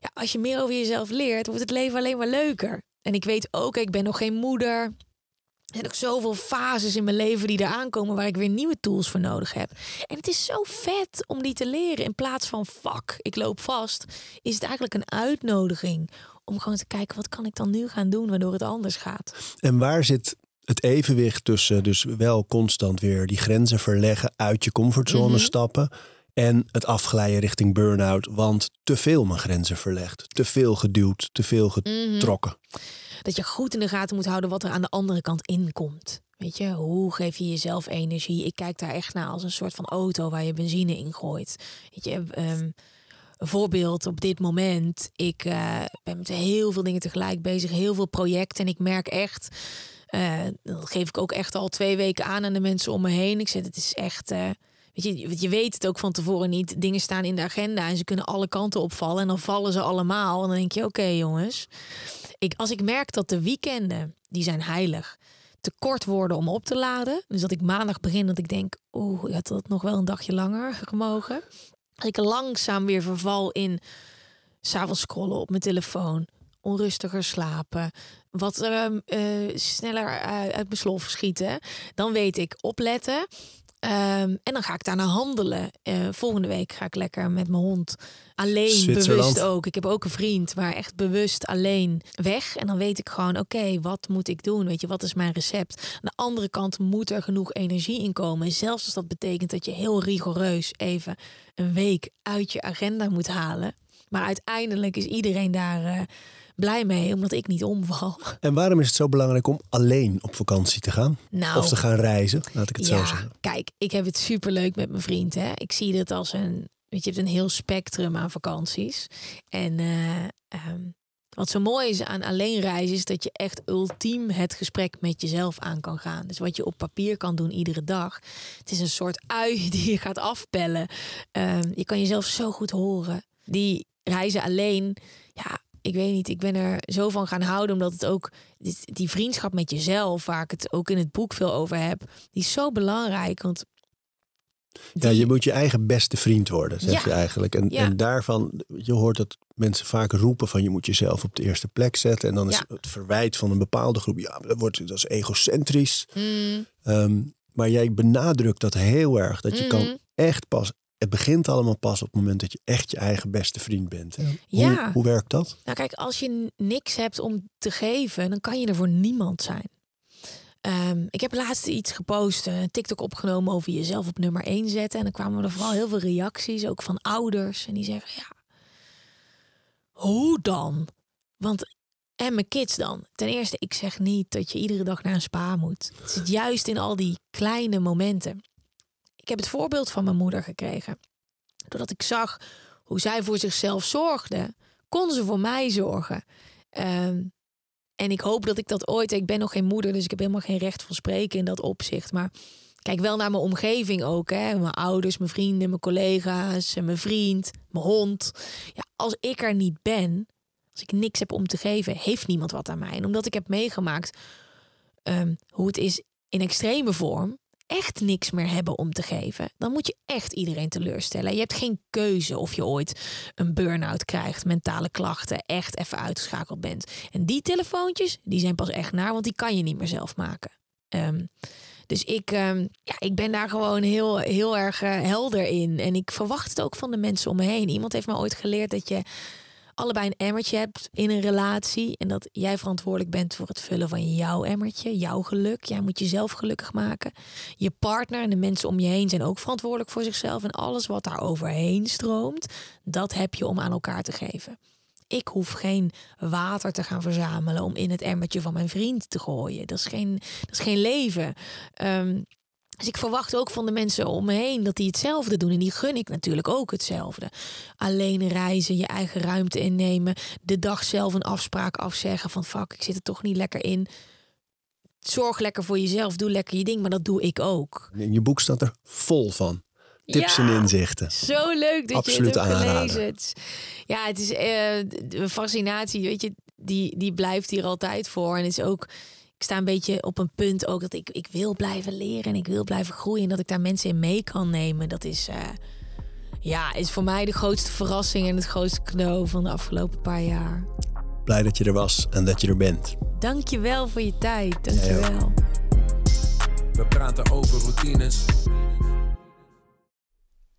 ja, als je meer over jezelf leert, wordt het leven alleen maar leuker. En ik weet ook, ik ben nog geen moeder. Er zijn ook zoveel fases in mijn leven die eraan komen, waar ik weer nieuwe tools voor nodig heb. En het is zo vet om die te leren. In plaats van, fuck, ik loop vast, is het eigenlijk een uitnodiging om gewoon te kijken, wat kan ik dan nu gaan doen waardoor het anders gaat. En waar zit het evenwicht tussen dus wel constant weer die grenzen verleggen, uit je comfortzone mm-hmm. stappen en het afglijden richting burn-out, want te veel mijn grenzen verlegd, te veel geduwd, te veel getrokken. Mm-hmm. Dat je goed in de gaten moet houden wat er aan de andere kant inkomt. Weet je, hoe geef je jezelf energie? Ik kijk daar echt naar als een soort van auto waar je benzine in gooit. Weet je, um, een voorbeeld op dit moment. Ik uh, ben met heel veel dingen tegelijk bezig, heel veel projecten. En ik merk echt, uh, dat geef ik ook echt al twee weken aan aan de mensen om me heen. Ik zeg, het is echt... Uh, Weet je, je weet het ook van tevoren niet. Dingen staan in de agenda en ze kunnen alle kanten opvallen. En dan vallen ze allemaal. En dan denk je, oké okay, jongens. Ik, als ik merk dat de weekenden, die zijn heilig, te kort worden om op te laden. Dus dat ik maandag begin, dat ik denk, oeh, ik had dat nog wel een dagje langer gemogen. Dat ik langzaam weer verval in 's avonds scrollen op mijn telefoon. Onrustiger slapen, wat uh, uh, sneller uh, uit mijn slof schieten. Dan weet ik, opletten. Um, en dan ga ik daarna handelen. Uh, volgende week ga ik lekker met mijn hond alleen, bewust ook. Ik heb ook een vriend, maar echt bewust alleen weg. En dan weet ik gewoon, oké, okay, wat moet ik doen? Weet je, wat is mijn recept? Aan de andere kant moet er genoeg energie in komen. En zelfs als dat betekent dat je heel rigoureus even een week uit je agenda moet halen. Maar uiteindelijk is iedereen daar... Uh, blij mee, omdat ik niet omval. En waarom is het zo belangrijk om alleen op vakantie te gaan? Nou, of te gaan reizen, laat ik het ja, zo zeggen. Kijk, ik heb het superleuk met mijn vriend. Hè? Ik zie dit als een... Weet je, je hebt een heel spectrum aan vakanties. En uh, um, wat zo mooi is aan alleen reizen... is dat je echt ultiem het gesprek met jezelf aan kan gaan. Dus wat je op papier kan doen iedere dag. Het is een soort ui die je gaat afpellen. Uh, je kan jezelf zo goed horen. Die reizen alleen... ja. Ik weet niet, ik ben er zo van gaan houden... omdat het ook, die vriendschap met jezelf... waar ik het ook in het boek veel over heb... die is zo belangrijk, want... Die... Ja, je moet je eigen beste vriend worden, zeg ja. je eigenlijk. En, ja. en daarvan, je hoort dat mensen vaak roepen van... je moet jezelf op de eerste plek zetten. En dan is ja. het verwijt van een bepaalde groep... ja, dat wordt dat is egocentrisch. Mm. Um, maar jij benadrukt dat heel erg. Dat je mm-hmm. kan echt pas... Het begint allemaal pas op het moment dat je echt je eigen beste vriend bent. Hè? Ja. Hoe, hoe werkt dat? Nou kijk, als je niks hebt om te geven, dan kan je er voor niemand zijn. Um, ik heb laatst iets gepost, een TikTok opgenomen over jezelf op nummer één zetten. En dan kwamen er vooral heel veel reacties, ook van ouders. En die zeggen, ja, hoe dan? Want... En mijn kids dan. Ten eerste, ik zeg niet dat je iedere dag naar een spa moet. Het zit juist in al die kleine momenten. Ik heb het voorbeeld van mijn moeder gekregen. Doordat ik zag hoe zij voor zichzelf zorgde, kon ze voor mij zorgen. Um, en ik hoop dat ik dat ooit... Ik ben nog geen moeder, dus ik heb helemaal geen recht van spreken in dat opzicht. Maar kijk wel naar mijn omgeving ook. Hè? Mijn ouders, mijn vrienden, mijn collega's, mijn vriend, mijn hond. Ja, als ik er niet ben, als ik niks heb om te geven, heeft niemand wat aan mij. En omdat ik heb meegemaakt um, hoe het is in extreme vorm... echt niks meer hebben om te geven, dan moet je echt iedereen teleurstellen. Je hebt geen keuze of je ooit een burn-out krijgt, mentale klachten, echt even uitgeschakeld bent. En die telefoontjes, die zijn pas echt naar, want die kan je niet meer zelf maken. Um, dus ik, um, ja, ik ben daar gewoon heel, heel erg uh, helder in. En ik verwacht het ook van de mensen om me heen. Iemand heeft me ooit geleerd dat je allebei een emmertje hebt in een relatie. En dat jij verantwoordelijk bent voor het vullen van jouw emmertje. Jouw geluk. Jij moet jezelf gelukkig maken. Je partner en de mensen om je heen zijn ook verantwoordelijk voor zichzelf. En alles wat daar overheen stroomt, dat heb je om aan elkaar te geven. Ik hoef geen water te gaan verzamelen om in het emmertje van mijn vriend te gooien. Dat is geen, dat is geen leven. Um, Dus ik verwacht ook van de mensen om me heen dat die hetzelfde doen. En die gun ik natuurlijk ook hetzelfde. Alleen reizen, je eigen ruimte innemen. De dag zelf een afspraak afzeggen van fuck, ik zit er toch niet lekker in. Zorg lekker voor jezelf, doe lekker je ding. Maar dat doe ik ook. In je boek staat er vol van. Tips ja, en inzichten. Zo leuk dat absoluut je het hebt gelezen. Ja, het is uh, een fascinatie, weet je, die, die blijft hier altijd voor. En het is ook, ik sta een beetje op een punt ook dat ik, ik wil blijven leren en ik wil blijven groeien. En dat ik daar mensen in mee kan nemen, dat is, uh, ja, is voor mij de grootste verrassing en het grootste cadeau van de afgelopen paar jaar. Blij dat je er was en dat je er bent. Dank je wel voor je tijd. Dank je wel. We praten over routines.